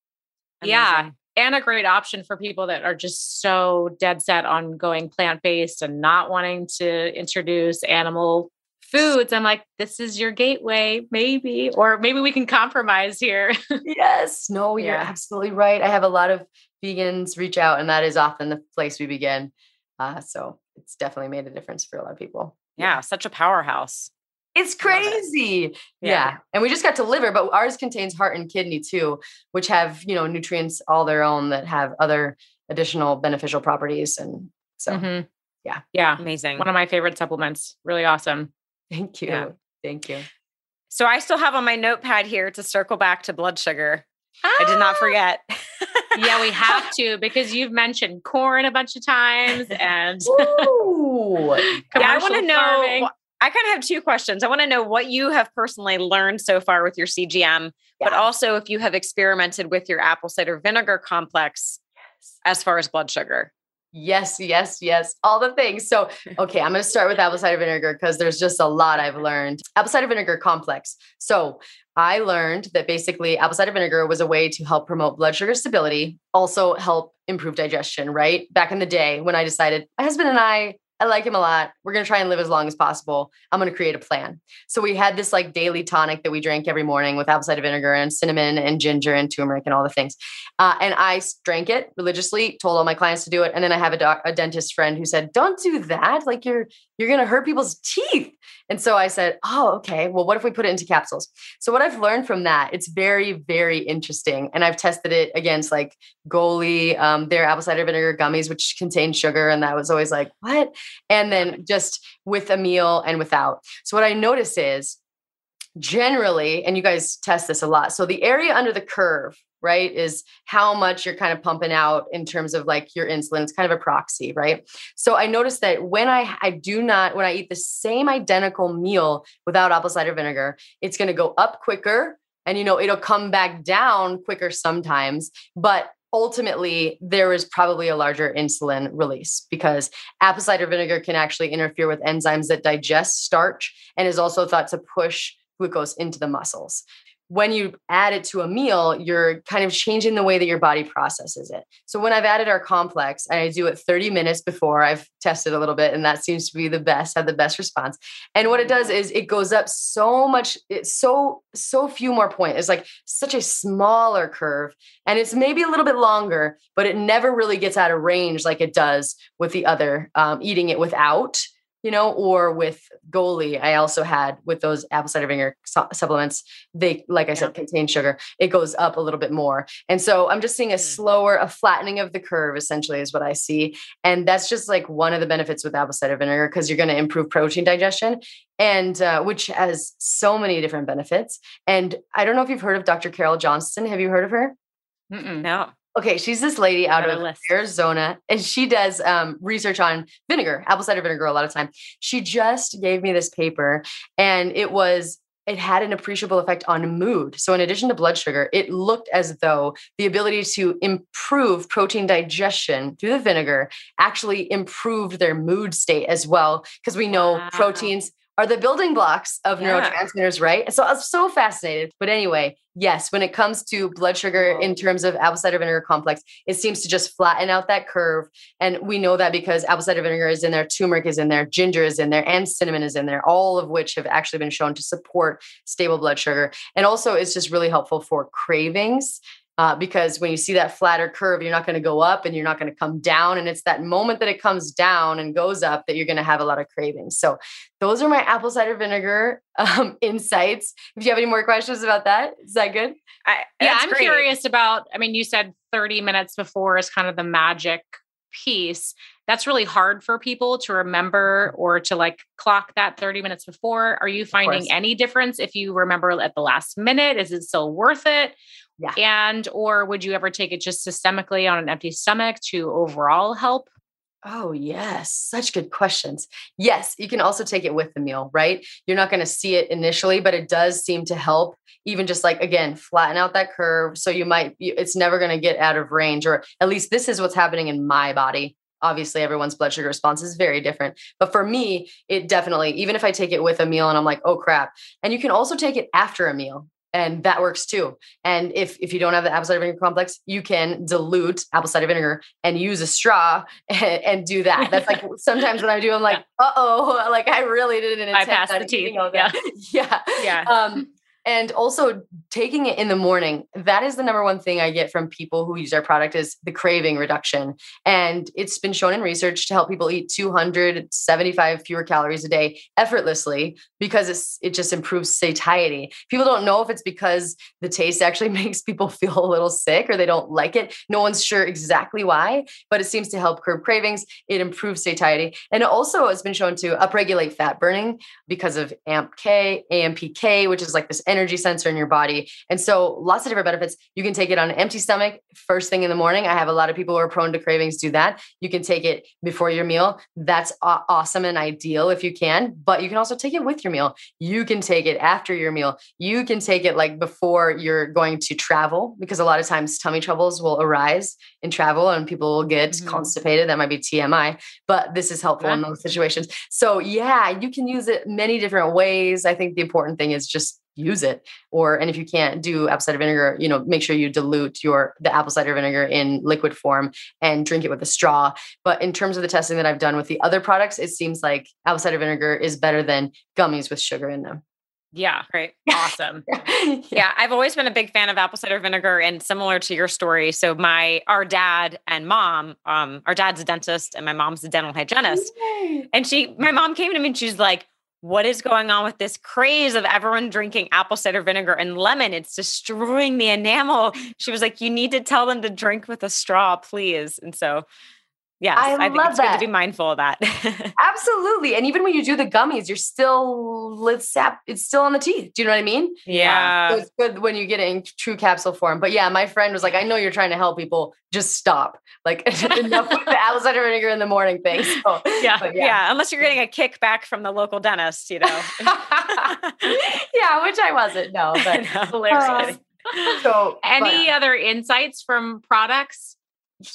Yeah. And a great option for people that are just so dead set on going plant-based and not wanting to introduce animal foods, I'm like, this is your gateway, maybe, or maybe we can compromise here. Yes. No, you're absolutely right. I have a lot of vegans reach out, and that is often the place we begin. So it's definitely made a difference for a lot of people. Yeah. Such a powerhouse. It's crazy. It. Yeah. Yeah. And we just got to liver, but ours contains heart and kidney too, which have, you know, nutrients all their own that have other additional beneficial properties. And so, yeah. Yeah. Amazing. One of my favorite supplements. Really awesome. Thank you. Yeah. Thank you. So I still have on my notepad here to circle back to blood sugar. Ah! I did not forget. Yeah, we have to, because you've mentioned corn a bunch of times and I want to know. I kind of have two questions. I want to know what you have personally learned so far with your CGM, but also if you have experimented with your apple cider vinegar complex as far as blood sugar. Yes, yes, yes. All the things. So, okay, I'm going to start with apple cider vinegar because there's just a lot I've learned. Apple cider vinegar complex. So I learned that basically apple cider vinegar was a way to help promote blood sugar stability, also help improve digestion, right? Back in the day when I decided, my husband and I like him a lot. We're going to try and live as long as possible. I'm going to create a plan. So we had this like daily tonic that we drank every morning with apple cider vinegar and cinnamon and ginger and turmeric and all the things. And I drank it religiously, told all my clients to do it. And then I have a dentist friend who said, don't do that. Like you're going to hurt people's teeth. And so I said, oh, okay, well, what if we put it into capsules? So what I've learned from that, it's very, very interesting. And I've tested it against like Goli, their apple cider vinegar gummies, which contain sugar. And that was always like, what? And then just with a meal and without. So what I notice is generally, and you guys test this a lot. So the area under the curve, right, is how much you're kind of pumping out in terms of like your insulin. It's kind of a proxy, right? So I noticed that when I eat the same identical meal without apple cider vinegar, it's going to go up quicker and, you know, it'll come back down quicker sometimes, but ultimately, there is probably a larger insulin release because apple cider vinegar can actually interfere with enzymes that digest starch and is also thought to push glucose into the muscles. When you add it to a meal, you're kind of changing the way that your body processes it. So when I've added our complex, and I do it 30 minutes before, I've tested a little bit, and that seems to be the best, have the best response. And what it does is it goes up so much, it's so few more points. It's like such a smaller curve, and it's maybe a little bit longer, but it never really gets out of range like it does with the other, eating it without, you know, or with Goli. I also had with those apple cider vinegar supplements, they, like I said, contain sugar. It goes up a little bit more. And so I'm just seeing a slower, a flattening of the curve essentially is what I see. And that's just like one of the benefits with apple cider vinegar, because you're going to improve protein digestion and which has so many different benefits. And I don't know if you've heard of Dr. Carol Johnston. Have you heard of her? No. Okay. She's this lady out of Arizona, and she does research on vinegar, apple cider vinegar, a lot of time. She just gave me this paper, and it had an appreciable effect on mood. So in addition to blood sugar, it looked as though the ability to improve protein digestion through the vinegar actually improved their mood state as well. Cause we know proteins are the building blocks of neurotransmitters, right? So I was so fascinated. But anyway, yes, when it comes to blood sugar in terms of apple cider vinegar complex, it seems to just flatten out that curve. And we know that because apple cider vinegar is in there, turmeric is in there, ginger is in there, and cinnamon is in there, all of which have actually been shown to support stable blood sugar. And also it's just really helpful for cravings. Because when you see that flatter curve, you're not going to go up and you're not going to come down. And it's that moment that it comes down and goes up that you're going to have a lot of cravings. So those are my apple cider vinegar insights. If you have any more questions about that, is that good? I'm curious about, I mean, you said 30 minutes before is kind of the magic piece. That's really hard for people to remember or to like clock that 30 minutes before. Are you finding any difference if you remember at the last minute? Is it still worth it? Yeah. And, or would you ever take it just systemically on an empty stomach to overall help? Oh, yes. Such good questions. Yes. You can also take it with the meal, right? You're not going to see it initially, but it does seem to help even just like, again, flatten out that curve. So it's never going to get out of range, or at least this is what's happening in my body. Obviously, everyone's blood sugar response is very different. But for me, it definitely, even if I take it with a meal and I'm like, oh crap. And you can also take it after a meal. And that works too. And if you don't have the apple cider vinegar complex, you can dilute apple cider vinegar and use a straw and do that. That's like sometimes when I do, I'm like, uh-oh, like I really didn't intend I passed the teeth. Yeah. And also taking it in the morning, that is the number one thing I get from people who use our product is the craving reduction. And it's been shown in research to help people eat 275 fewer calories a day effortlessly because it just improves satiety. People don't know if it's because the taste actually makes people feel a little sick or they don't like it. No one's sure exactly why, but it seems to help curb cravings. It improves satiety. And also it's been shown to upregulate fat burning because of AMPK, which is like this energy sensor in your body. And so lots of different benefits. You can take it on an empty stomach first thing in the morning. I have a lot of people who are prone to cravings do that. You can take it before your meal. That's awesome and ideal if you can, but you can also take it with your meal. You can take it after your meal. You can take it like before you're going to travel, because a lot of times tummy troubles will arise in travel and people will get constipated. That might be TMI, but this is helpful in those situations. So yeah, you can use it many different ways. I think the important thing is just use it. And if you can't do apple cider vinegar, make sure you dilute the apple cider vinegar in liquid form and drink it with a straw. But in terms of the testing that I've done with the other products, it seems like apple cider vinegar is better than gummies with sugar in them. Yeah. Great. Awesome. Yeah. I've always been a big fan of apple cider vinegar, and similar to your story. So our dad and mom, our dad's a dentist and my mom's a dental hygienist. Yay. And my mom came to me and she's like, what is going on with this craze of everyone drinking apple cider vinegar and lemon? It's destroying the enamel. She was like, you need to tell them to drink with a straw, please. And so, yes, I think it's good to be mindful of that. Absolutely. And even when you do the gummies, you're still, it's still on the teeth. Do you know what I mean? Yeah. So it's good when you get it in true capsule form. But yeah, my friend was like, I know you're trying to help people. Just stop. Like enough with the apple cider vinegar in the morning thing. So, yeah. Unless you're getting a kickback from the local dentist, Yeah, which I wasn't. No, but hilarious. So any other insights from products?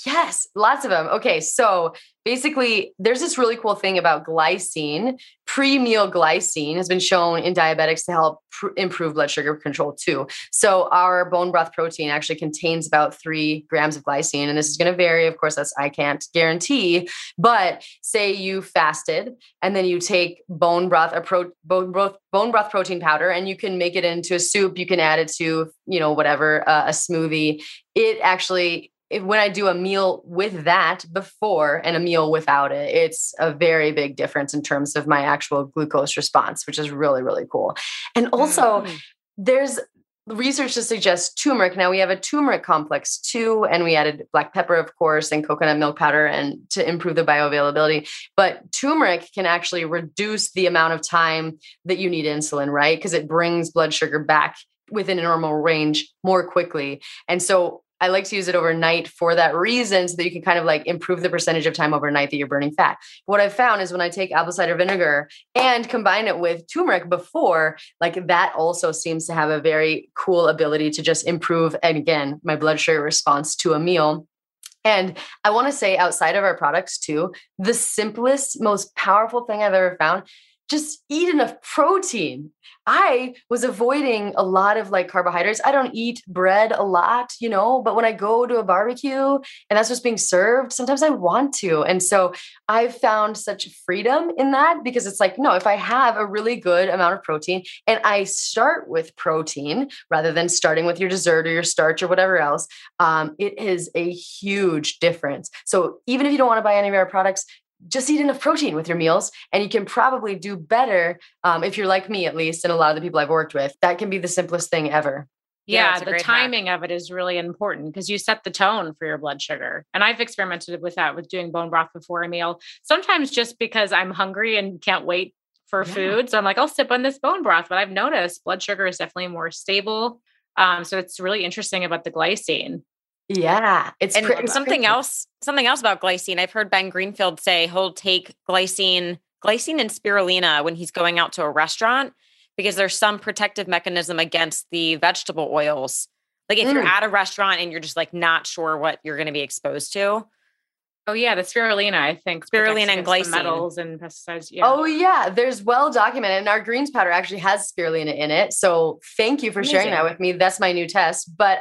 Yes, lots of them. Okay. So basically there's this really cool thing about glycine. Pre-meal glycine has been shown in diabetics to help improve blood sugar control too. So our bone broth protein actually contains about 3 grams of glycine. And this is going to vary. Of course, I can't guarantee, but say you fasted and then you take bone broth protein powder, and you can make it into a soup. You can add it to, a smoothie. It actually, when I do a meal with that before and a meal without it, it's a very big difference in terms of my actual glucose response, which is really, really cool. And also there's research to suggest turmeric. Now we have a turmeric complex too, and we added black pepper, of course, and coconut milk powder and to improve the bioavailability. But turmeric can actually reduce the amount of time that you need insulin, right? Because it brings blood sugar back within a normal range more quickly. And so I like to use it overnight for that reason, so that you can kind of like improve the percentage of time overnight that you're burning fat. What I've found is when I take apple cider vinegar and combine it with turmeric before, like that also seems to have a very cool ability to just improve. And again, my blood sugar response to a meal. And I want to say outside of our products too, the simplest, most powerful thing I've ever found, just eat enough protein. I was avoiding a lot of like carbohydrates. I don't eat bread a lot, but when I go to a barbecue and that's what's being served, sometimes I want to. And so I've found such freedom in that, because it's like, no, if I have a really good amount of protein and I start with protein rather than starting with your dessert or your starch or whatever else, it is a huge difference. So even if you don't want to buy any of our products, just eat enough protein with your meals, and you can probably do better if you're like me, at least, and a lot of the people I've worked with. That can be the simplest thing ever. Yeah, the timing of it is really important, because you set the tone for your blood sugar. And I've experimented with that, with doing bone broth before a meal, sometimes just because I'm hungry and can't wait for food. So I'm like, I'll sip on this bone broth. But I've noticed blood sugar is definitely more stable. So it's really interesting about the glycine. Yeah. Something else about glycine. I've heard Ben Greenfield say he'll take glycine and spirulina when he's going out to a restaurant, because there's some protective mechanism against the vegetable oils. Like if you're at a restaurant and you're just like not sure what you're going to be exposed to, Oh yeah, the spirulina, I think. Spirulina and glycine. Metals and pesticides. Yeah. Oh yeah, there's well documented. And our greens powder actually has spirulina in it. So thank you for sharing that with me. That's my new test. But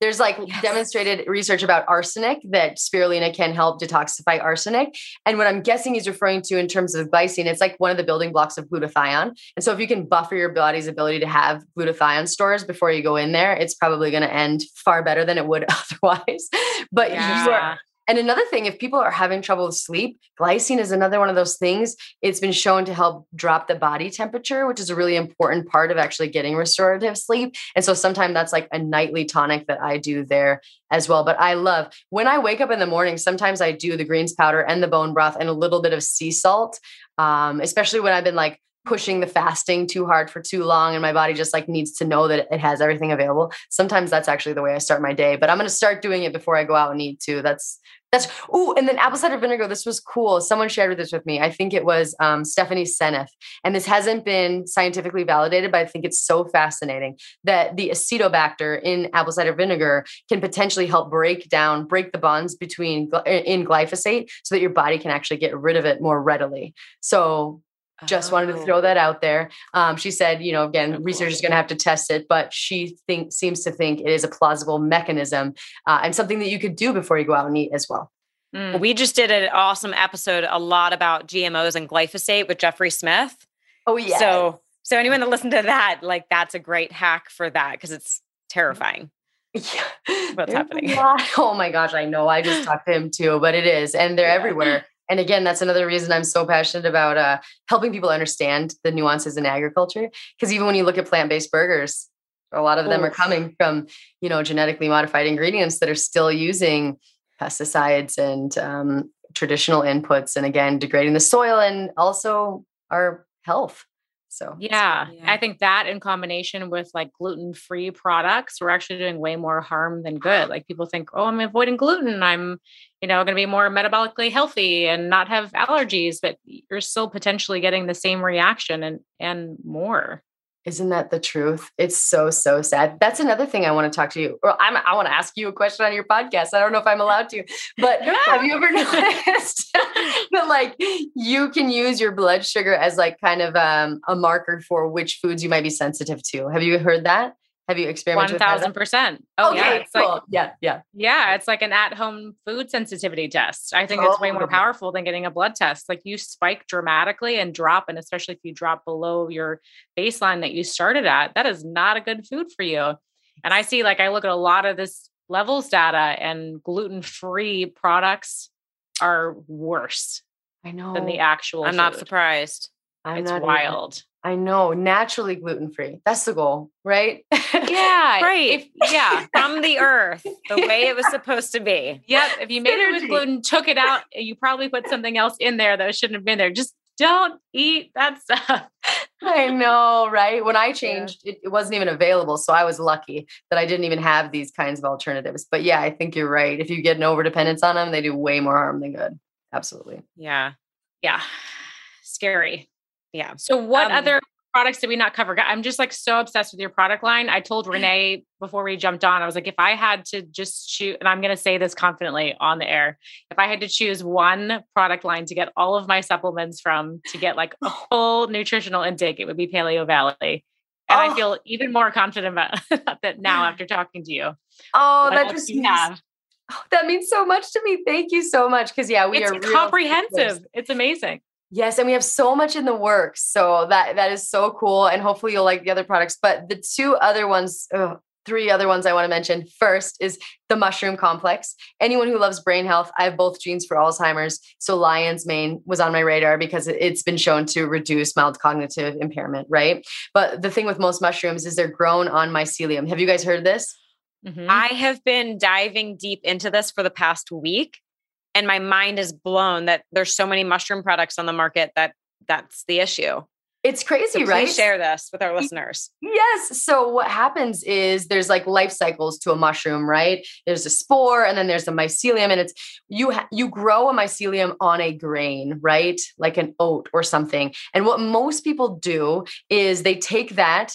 there's demonstrated research about arsenic, that spirulina can help detoxify arsenic. And what I'm guessing he's referring to in terms of glycine, it's like one of the building blocks of glutathione. And so if you can buffer your body's ability to have glutathione stores before you go in there, it's probably going to end far better than it would otherwise. But yeah. And another thing, if people are having trouble with sleep, glycine is another one of those things. It's been shown to help drop the body temperature, which is a really important part of actually getting restorative sleep. And so sometimes that's like a nightly tonic that I do there as well. But I love when I wake up in the morning, sometimes I do the greens powder and the bone broth and a little bit of sea salt, especially when I've been pushing the fasting too hard for too long. And my body just needs to know that it has everything available. Sometimes that's actually the way I start my day, but I'm going to start doing it before I go out and eat too. And then apple cider vinegar. This was cool. Someone shared this with me. I think it was Stephanie Seneff. And this hasn't been scientifically validated, but I think it's so fascinating that the acetobacter in apple cider vinegar can potentially help break the bonds in glyphosate so that your body can actually get rid of it more readily. So just wanted to throw that out there. She said, research is going to have to test it, but she seems to think it is a plausible mechanism and something that you could do before you go out and eat as well. We just did an awesome episode, a lot about GMOs and glyphosate with Jeffrey Smith. Oh yeah. So anyone that listened to that, that's a great hack for that because it's terrifying. Yeah. What's happening? Oh my gosh, I know. I just talked to him too, but it is, and they're everywhere. And again, that's another reason I'm so passionate about helping people understand the nuances in agriculture. Because even when you look at plant-based burgers, a lot of them are coming from, genetically modified ingredients that are still using pesticides and traditional inputs. And again, degrading the soil and also our health. So yeah, I think that in combination with gluten-free products, we're actually doing way more harm than good. People think, oh, I'm avoiding gluten. I'm, going to be more metabolically healthy and not have allergies, but you're still potentially getting the same reaction and more. Isn't that the truth? It's so, so sad. That's another thing I want to talk to you. Well, I want to ask you a question on your podcast. I don't know if I'm allowed to, but have you ever noticed that you can use your blood sugar as a marker for which foods you might be sensitive to? Have you heard that? Have you experimented 1000%. With that? Oh, okay, yeah. It's cool. Yeah. It's an at-home food sensitivity test. I think it's way more powerful than getting a blood test. You spike dramatically and drop. And especially if you drop below your baseline that you started at, that is not a good food for you. And I see, I look at a lot of this levels data, and gluten-free products are worse. I know. Than the actual I'm food. Not surprised. It's wild. I know, naturally gluten-free. That's the goal, right? Yeah. Right. From the earth, the way it was supposed to be. Yep. If you made it with gluten, took it out, you probably put something else in there that shouldn't have been there. Just don't eat that stuff. I know, right? When I changed, it wasn't even available. So I was lucky that I didn't even have these kinds of alternatives. But yeah, I think you're right. If you get an overdependence on them, they do way more harm than good. Absolutely. Yeah. Yeah. Scary. Yeah. So what other products did we not cover? I'm just so obsessed with your product line. I told Renee before we jumped on, I was if I had to just choose, and I'm going to say this confidently on the air, if I had to choose one product line to get all of my supplements from, to get a whole nutritional intake, it would be Paleo Valley. And I feel even more confident about that now after talking to you. Oh, that just that means so much to me. Thank you so much. Cause it's comprehensive. It's amazing. Yes. And we have so much in the works. So that is so cool. And hopefully you'll like the other products, but the three other ones I want to mention first is the mushroom complex. Anyone who loves brain health, I have both genes for Alzheimer's. So lion's mane was on my radar because it's been shown to reduce mild cognitive impairment. Right. But the thing with most mushrooms is they're grown on mycelium. Have you guys heard this? Mm-hmm. I have been diving deep into this for the past week. And my mind is blown that there's so many mushroom products on the market that's the issue. It's crazy, so right? Please share this with our listeners. Yes. So what happens is there's life cycles to a mushroom, right? There's a spore and then there's the mycelium, and it's, you grow a mycelium on a grain, right? Like an oat or something. And what most people do is they take that,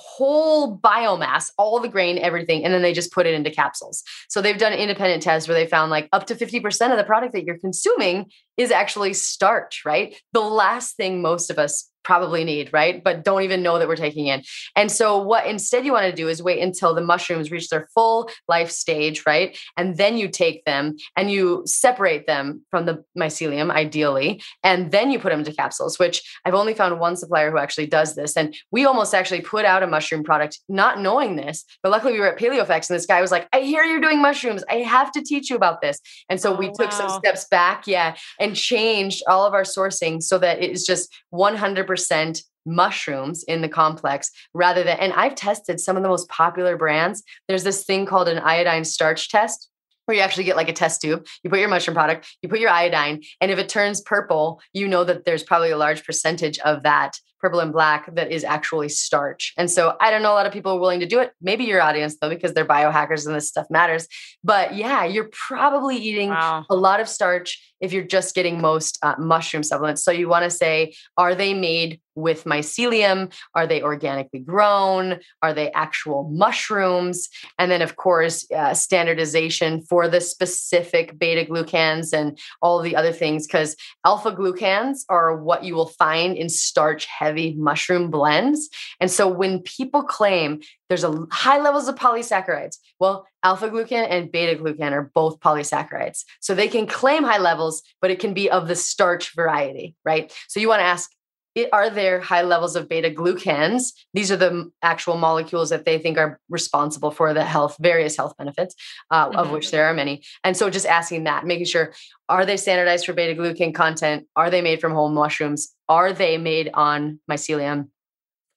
whole biomass, all the grain, everything, and then they just put it into capsules. So they've done independent tests where they found like up to 50% of the product that you're consuming is actually starch, right? The last thing most of us probably need, right? But don't even know that we're taking in. And so what instead you want to do is wait until the mushrooms reach their full life stage, right? And then you take them and you separate them from the mycelium, ideally, and then you put them into capsules, which I've only found one supplier who actually does this. And we almost actually put out a mushroom product, not knowing this, but luckily we were at PaleoFX and this guy was like, I hear you're doing mushrooms. I have to teach you about this. And so we took some steps back, and changed all of our sourcing so that it is just 100% mushrooms in the complex rather than, and I've tested some of the most popular brands. There's this thing called an iodine starch test where you actually get like a test tube, you put your mushroom product, you put your iodine, and if it turns purple, you know that there's probably a large percentage of that purple and black that is actually starch. And so I don't know, a lot of people are willing to do it. Maybe your audience though, because they're biohackers and this stuff matters, but yeah, you're probably eating a lot of starch if you're just getting most mushroom supplements. So you want to say, are they made with mycelium? Are they organically grown? Are they actual mushrooms? And then of course, standardization for the specific beta glucans and all the other things, because alpha glucans are what you will find in starch heavy mushroom blends. And so when people claim there's a high levels of polysaccharides, well, alpha glucan and beta glucan are both polysaccharides. So they can claim high levels, but it can be of the starch variety, right? So you want to ask, are there high levels of beta glucans? These are the actual molecules that they think are responsible for the health, various health benefits, of which there are many. And so just asking that, making sure, are they standardized for beta glucan content? Are they made from whole mushrooms? Are they made on mycelium?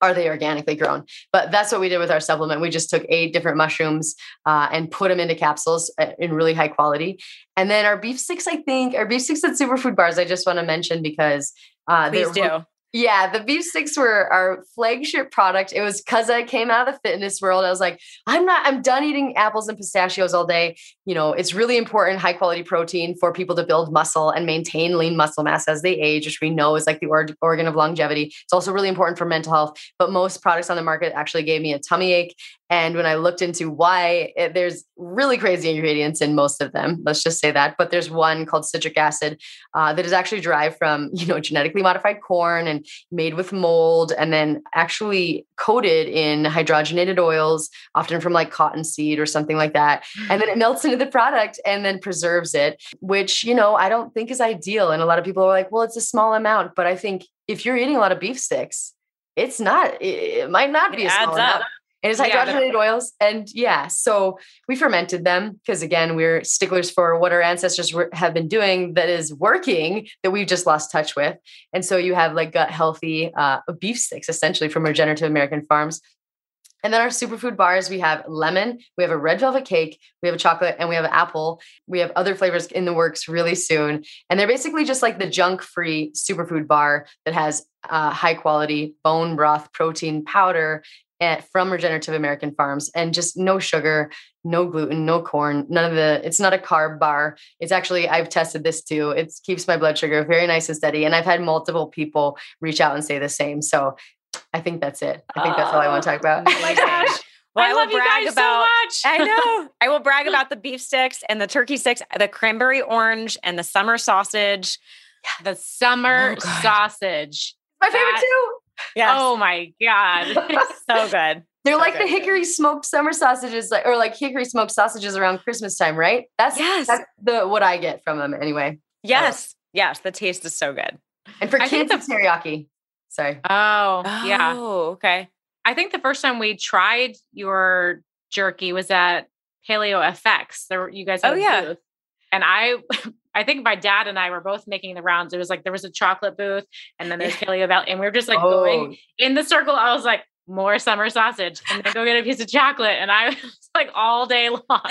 Are they organically grown? But that's what we did with our supplement. We just took 8 different mushrooms and put them into capsules in really high quality. And then our beef 6, I think, our beef 6 and superfood bars, I just want to mention because the beef 6 were our flagship product. It was because I came out of the fitness world. I was like, I'm done eating apples and pistachios all day. You know, it's really important, high quality protein for people to build muscle and maintain lean muscle mass as they age, which we know is like the organ of longevity. It's also really important for mental health, but most products on the market actually gave me a tummy ache. And when I looked into why, there's really crazy ingredients in most of them. Let's just say that. But there's one called citric acid that is actually derived from, genetically modified corn and made with mold and then actually coated in hydrogenated oils, often from like cottonseed or something like that. And then it melts into the product and then preserves it, which, I don't think is ideal. And a lot of people are like, well, it's a small amount. But I think if you're eating a lot of beef sticks, it might not be a small amount. And it's hydrogenated oils. And so we fermented them because again, we're sticklers for what our ancestors have been doing that is working that we've just lost touch with. And so you have like gut healthy beef sticks, essentially from Regenerative American Farms. And then our superfood bars, we have lemon, we have a red velvet cake, we have a chocolate, and we have an apple. We have other flavors in the works really soon. And they're basically just like the junk-free superfood bar that has high quality bone broth, protein powder, from Regenerative American Farms, and just no sugar, no gluten, no corn, it's not a carb bar. It's actually, I've tested this too. It keeps my blood sugar very nice and steady. And I've had multiple people reach out and say the same. So I think that's it. I think that's all I want to talk about. Oh my gosh. Well, I love you guys so much. I know. I will brag about the beef sticks and the turkey sticks, the cranberry orange and the summer sausage. The summer sausage. My favorite too. Yes. Oh my God. So good. They're so like good. The hickory smoked summer sausages or like hickory smoked sausages around Christmas time, right? That's what I get from them anyway. Yes. Yes. The taste is so good. And for kids, it's teriyaki. Sorry. Oh yeah. Oh, okay. I think the first time we tried your jerky was at PaleoFX. You guys had a booth. And I think my dad and I were both making the rounds. It was like, there was a chocolate booth and then there's Paleo Valley. And we were just like going in the circle. I was like, more summer sausage and then go get a piece of chocolate. And I was like all day long.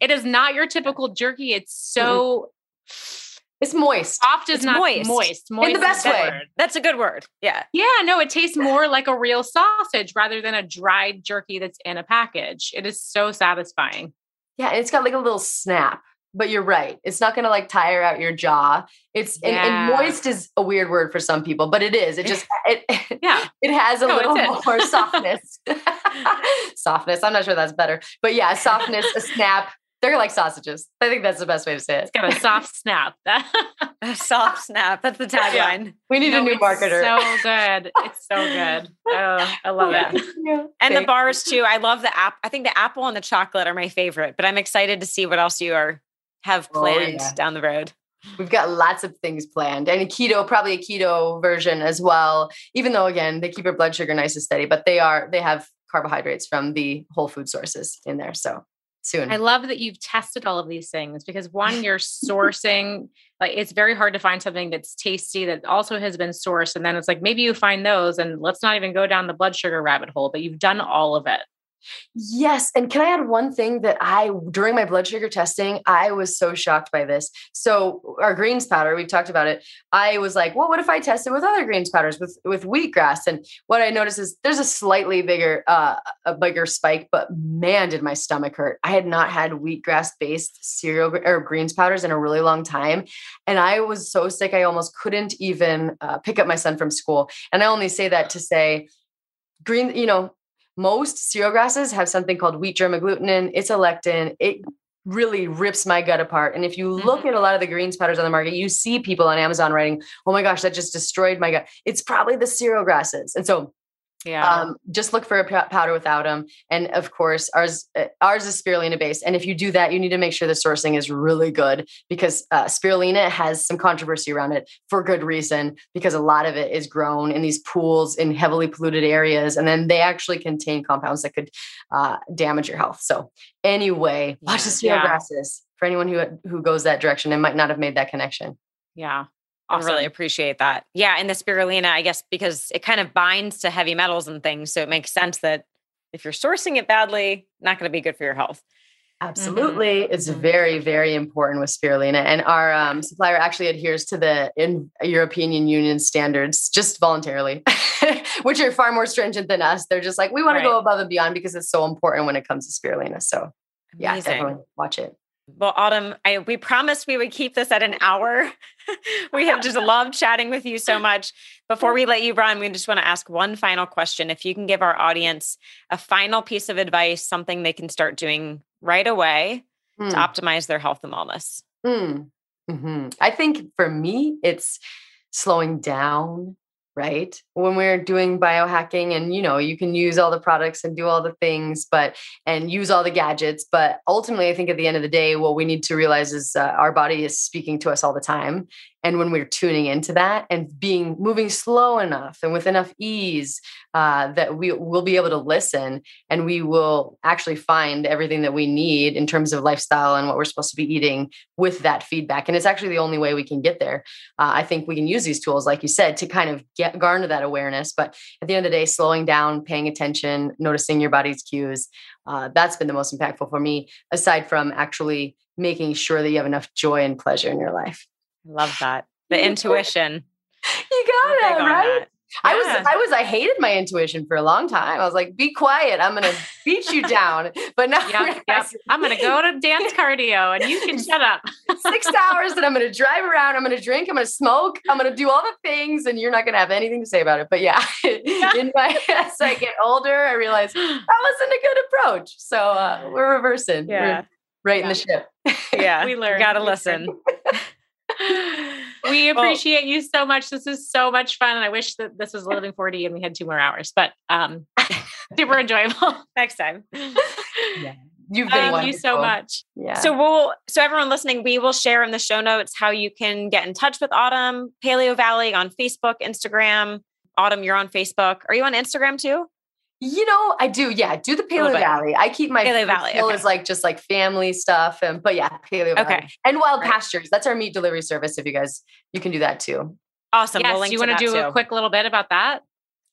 It is not your typical jerky. It's so... It's moist. Soft is not moist. Moist in the best way. That's a good word. Yeah. Yeah. No, it tastes more like a real sausage rather than a dried jerky that's in a package. It is so satisfying. Yeah. And it's got like a little snap. But you're right. It's not going to like tire out your jaw. It's and moist is a weird word for some people, but it is. It just, it has a little more softness. Softness. I'm not sure that's better, but yeah, softness, a snap. They're like sausages. I think that's the best way to say it. It's got a soft snap. A soft snap. That's the tagline. Yeah. We need a new marketer. So good. It's so good. Oh, I love it. Yeah. And the bars too. I love the apple. I think the apple and the chocolate are my favorite, but I'm excited to see what else you have planned down the road. We've got lots of things planned and probably a keto version as well. Even though again, they keep your blood sugar nice and steady, but they have carbohydrates from the whole food sources in there. So soon. I love that you've tested all of these things because one, you're sourcing, like it's very hard to find something that's tasty that also has been sourced. And then it's like, maybe you find those and let's not even go down the blood sugar rabbit hole, but you've done all of it. Yes. And can I add one thing that during my blood sugar testing, I was so shocked by this. So our greens powder, we've talked about it. I was like, well, what if I tested with other greens powders with wheatgrass? And what I noticed is there's a slightly bigger spike, but man, did my stomach hurt. I had not had wheatgrass based cereal or greens powders in a really long time. And I was so sick. I almost couldn't even pick up my son from school. And I only say that to say green, most cereal grasses have something called wheat germ agglutinin. It's a lectin. It really rips my gut apart. And if you look at a lot of the greens powders on the market, you see people on Amazon writing, oh my gosh, that just destroyed my gut. It's probably the cereal grasses. And so just look for a powder without them. And of course, ours is spirulina based. And if you do that, you need to make sure the sourcing is really good because spirulina has some controversy around it for good reason, because a lot of it is grown in these pools in heavily polluted areas. And then they actually contain compounds that could damage your health. So anyway, watch the cereal grasses for anyone who goes that direction and might not have made that connection. Yeah. Awesome. I really appreciate that. Yeah. And the spirulina, I guess, because it kind of binds to heavy metals and things. So it makes sense that if you're sourcing it badly, not going to be good for your health. Absolutely. Mm-hmm. It's very, very important with spirulina. And our supplier actually adheres to the European Union standards just voluntarily, which are far more stringent than us. They're just like, we want to go above and beyond because it's so important when it comes to spirulina. So definitely watch it. Well, Autumn, we promised we would keep this at an hour. We have just loved chatting with you so much. Before we let you run, we just want to ask one final question. If you can give our audience a final piece of advice, something they can start doing right away to optimize their health and wellness. I think for me, it's slowing down. Right? When we're doing biohacking and, you can use all the products and do all the things, and use all the gadgets. But ultimately, I think at the end of the day, what we need to realize is our body is speaking to us all the time. And when we're tuning into that and moving slow enough and with enough ease that we will be able to listen, and we will actually find everything that we need in terms of lifestyle and what we're supposed to be eating with that feedback. And it's actually the only way we can get there. I think we can use these tools, like you said, to kind of garner that awareness. But at the end of the day, slowing down, paying attention, noticing your body's cues, that's been the most impactful for me, aside from actually making sure that you have enough joy and pleasure in your life. Love that. The intuition. You got it, right? Yeah. I hated my intuition for a long time. I was like, be quiet. I'm going to beat you down. But now I'm going to go to dance cardio and you can shut up. 6 hours that I'm going to drive around. I'm going to drink. I'm going to smoke. I'm going to do all the things and you're not going to have anything to say about it. But as I get older, I realized that wasn't a good approach. So we're reversing. Yeah. We're right in the ship. Yeah. We learned. Got to listen. We appreciate you so much. This is so much fun. And I wish that this was Living 40 and we had 2 more hours, but super enjoyable. Next time. Yeah. You've been wonderful. You so much. Yeah. So everyone listening, we will share in the show notes how you can get in touch with Autumn, Paleo Valley on Facebook, Instagram. Autumn, you're on Facebook. Are you on Instagram too? I do. Yeah. Do the Paleo Valley. I keep my Paleo Valley is like, just like family stuff. Paleo Valley and Wild Pastures. That's our meat delivery service. If you can do that too. Awesome. Yes, you want to do a quick little bit about that?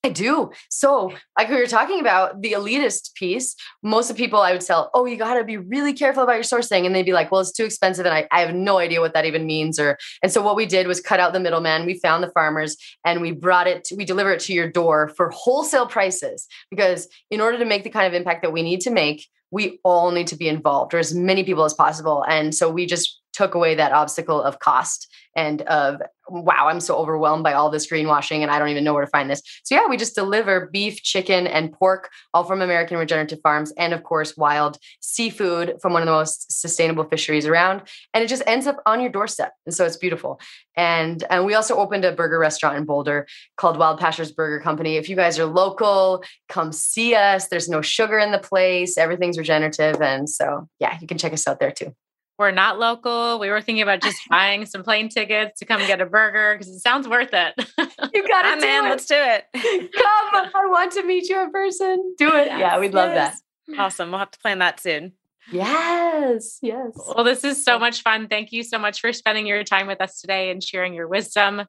I do. So like we were talking about the elitist piece, most of the people I would tell, oh, you got to be really careful about your sourcing. And they'd be like, well, it's too expensive. And I have no idea what that even means. And so what we did was cut out the middleman. We found the farmers and we deliver it to your door for wholesale prices, because in order to make the kind of impact that we need to make, we all need to be involved, or as many people as possible. And so we just took away that obstacle of cost and of, wow, I'm so overwhelmed by all this greenwashing and I don't even know where to find this. So yeah, we just deliver beef, chicken, and pork, all from American regenerative farms. And of course, wild seafood from one of the most sustainable fisheries around. And it just ends up on your doorstep. And so it's beautiful. And we also opened a burger restaurant in Boulder called Wild Pastures Burger Company. If you guys are local, come see us. There's no sugar in the place. Everything's regenerative. And so yeah, you can check us out there too. We're not local. We were thinking about just buying some plane tickets to come get a burger because it sounds worth it. You got it, man. Let's do it. Come. I want to meet you in person. Do it. Yes, yeah, we'd love that. Awesome. We'll have to plan that soon. Yes. Yes. Well, this is so much fun. Thank you so much for spending your time with us today and sharing your wisdom.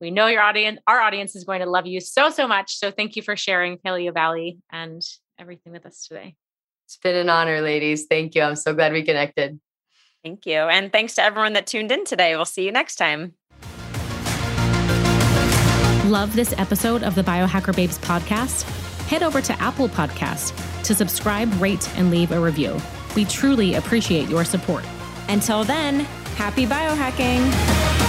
We know your audience, our audience is going to love you so, so much. So thank you for sharing Paleo Valley and everything with us today. It's been an honor, ladies. Thank you. I'm so glad we connected. Thank you. And thanks to everyone that tuned in today. We'll see you next time. Love this episode of the Biohacker Babes podcast? Head over to Apple Podcasts to subscribe, rate, and leave a review. We truly appreciate your support. Until then, happy biohacking.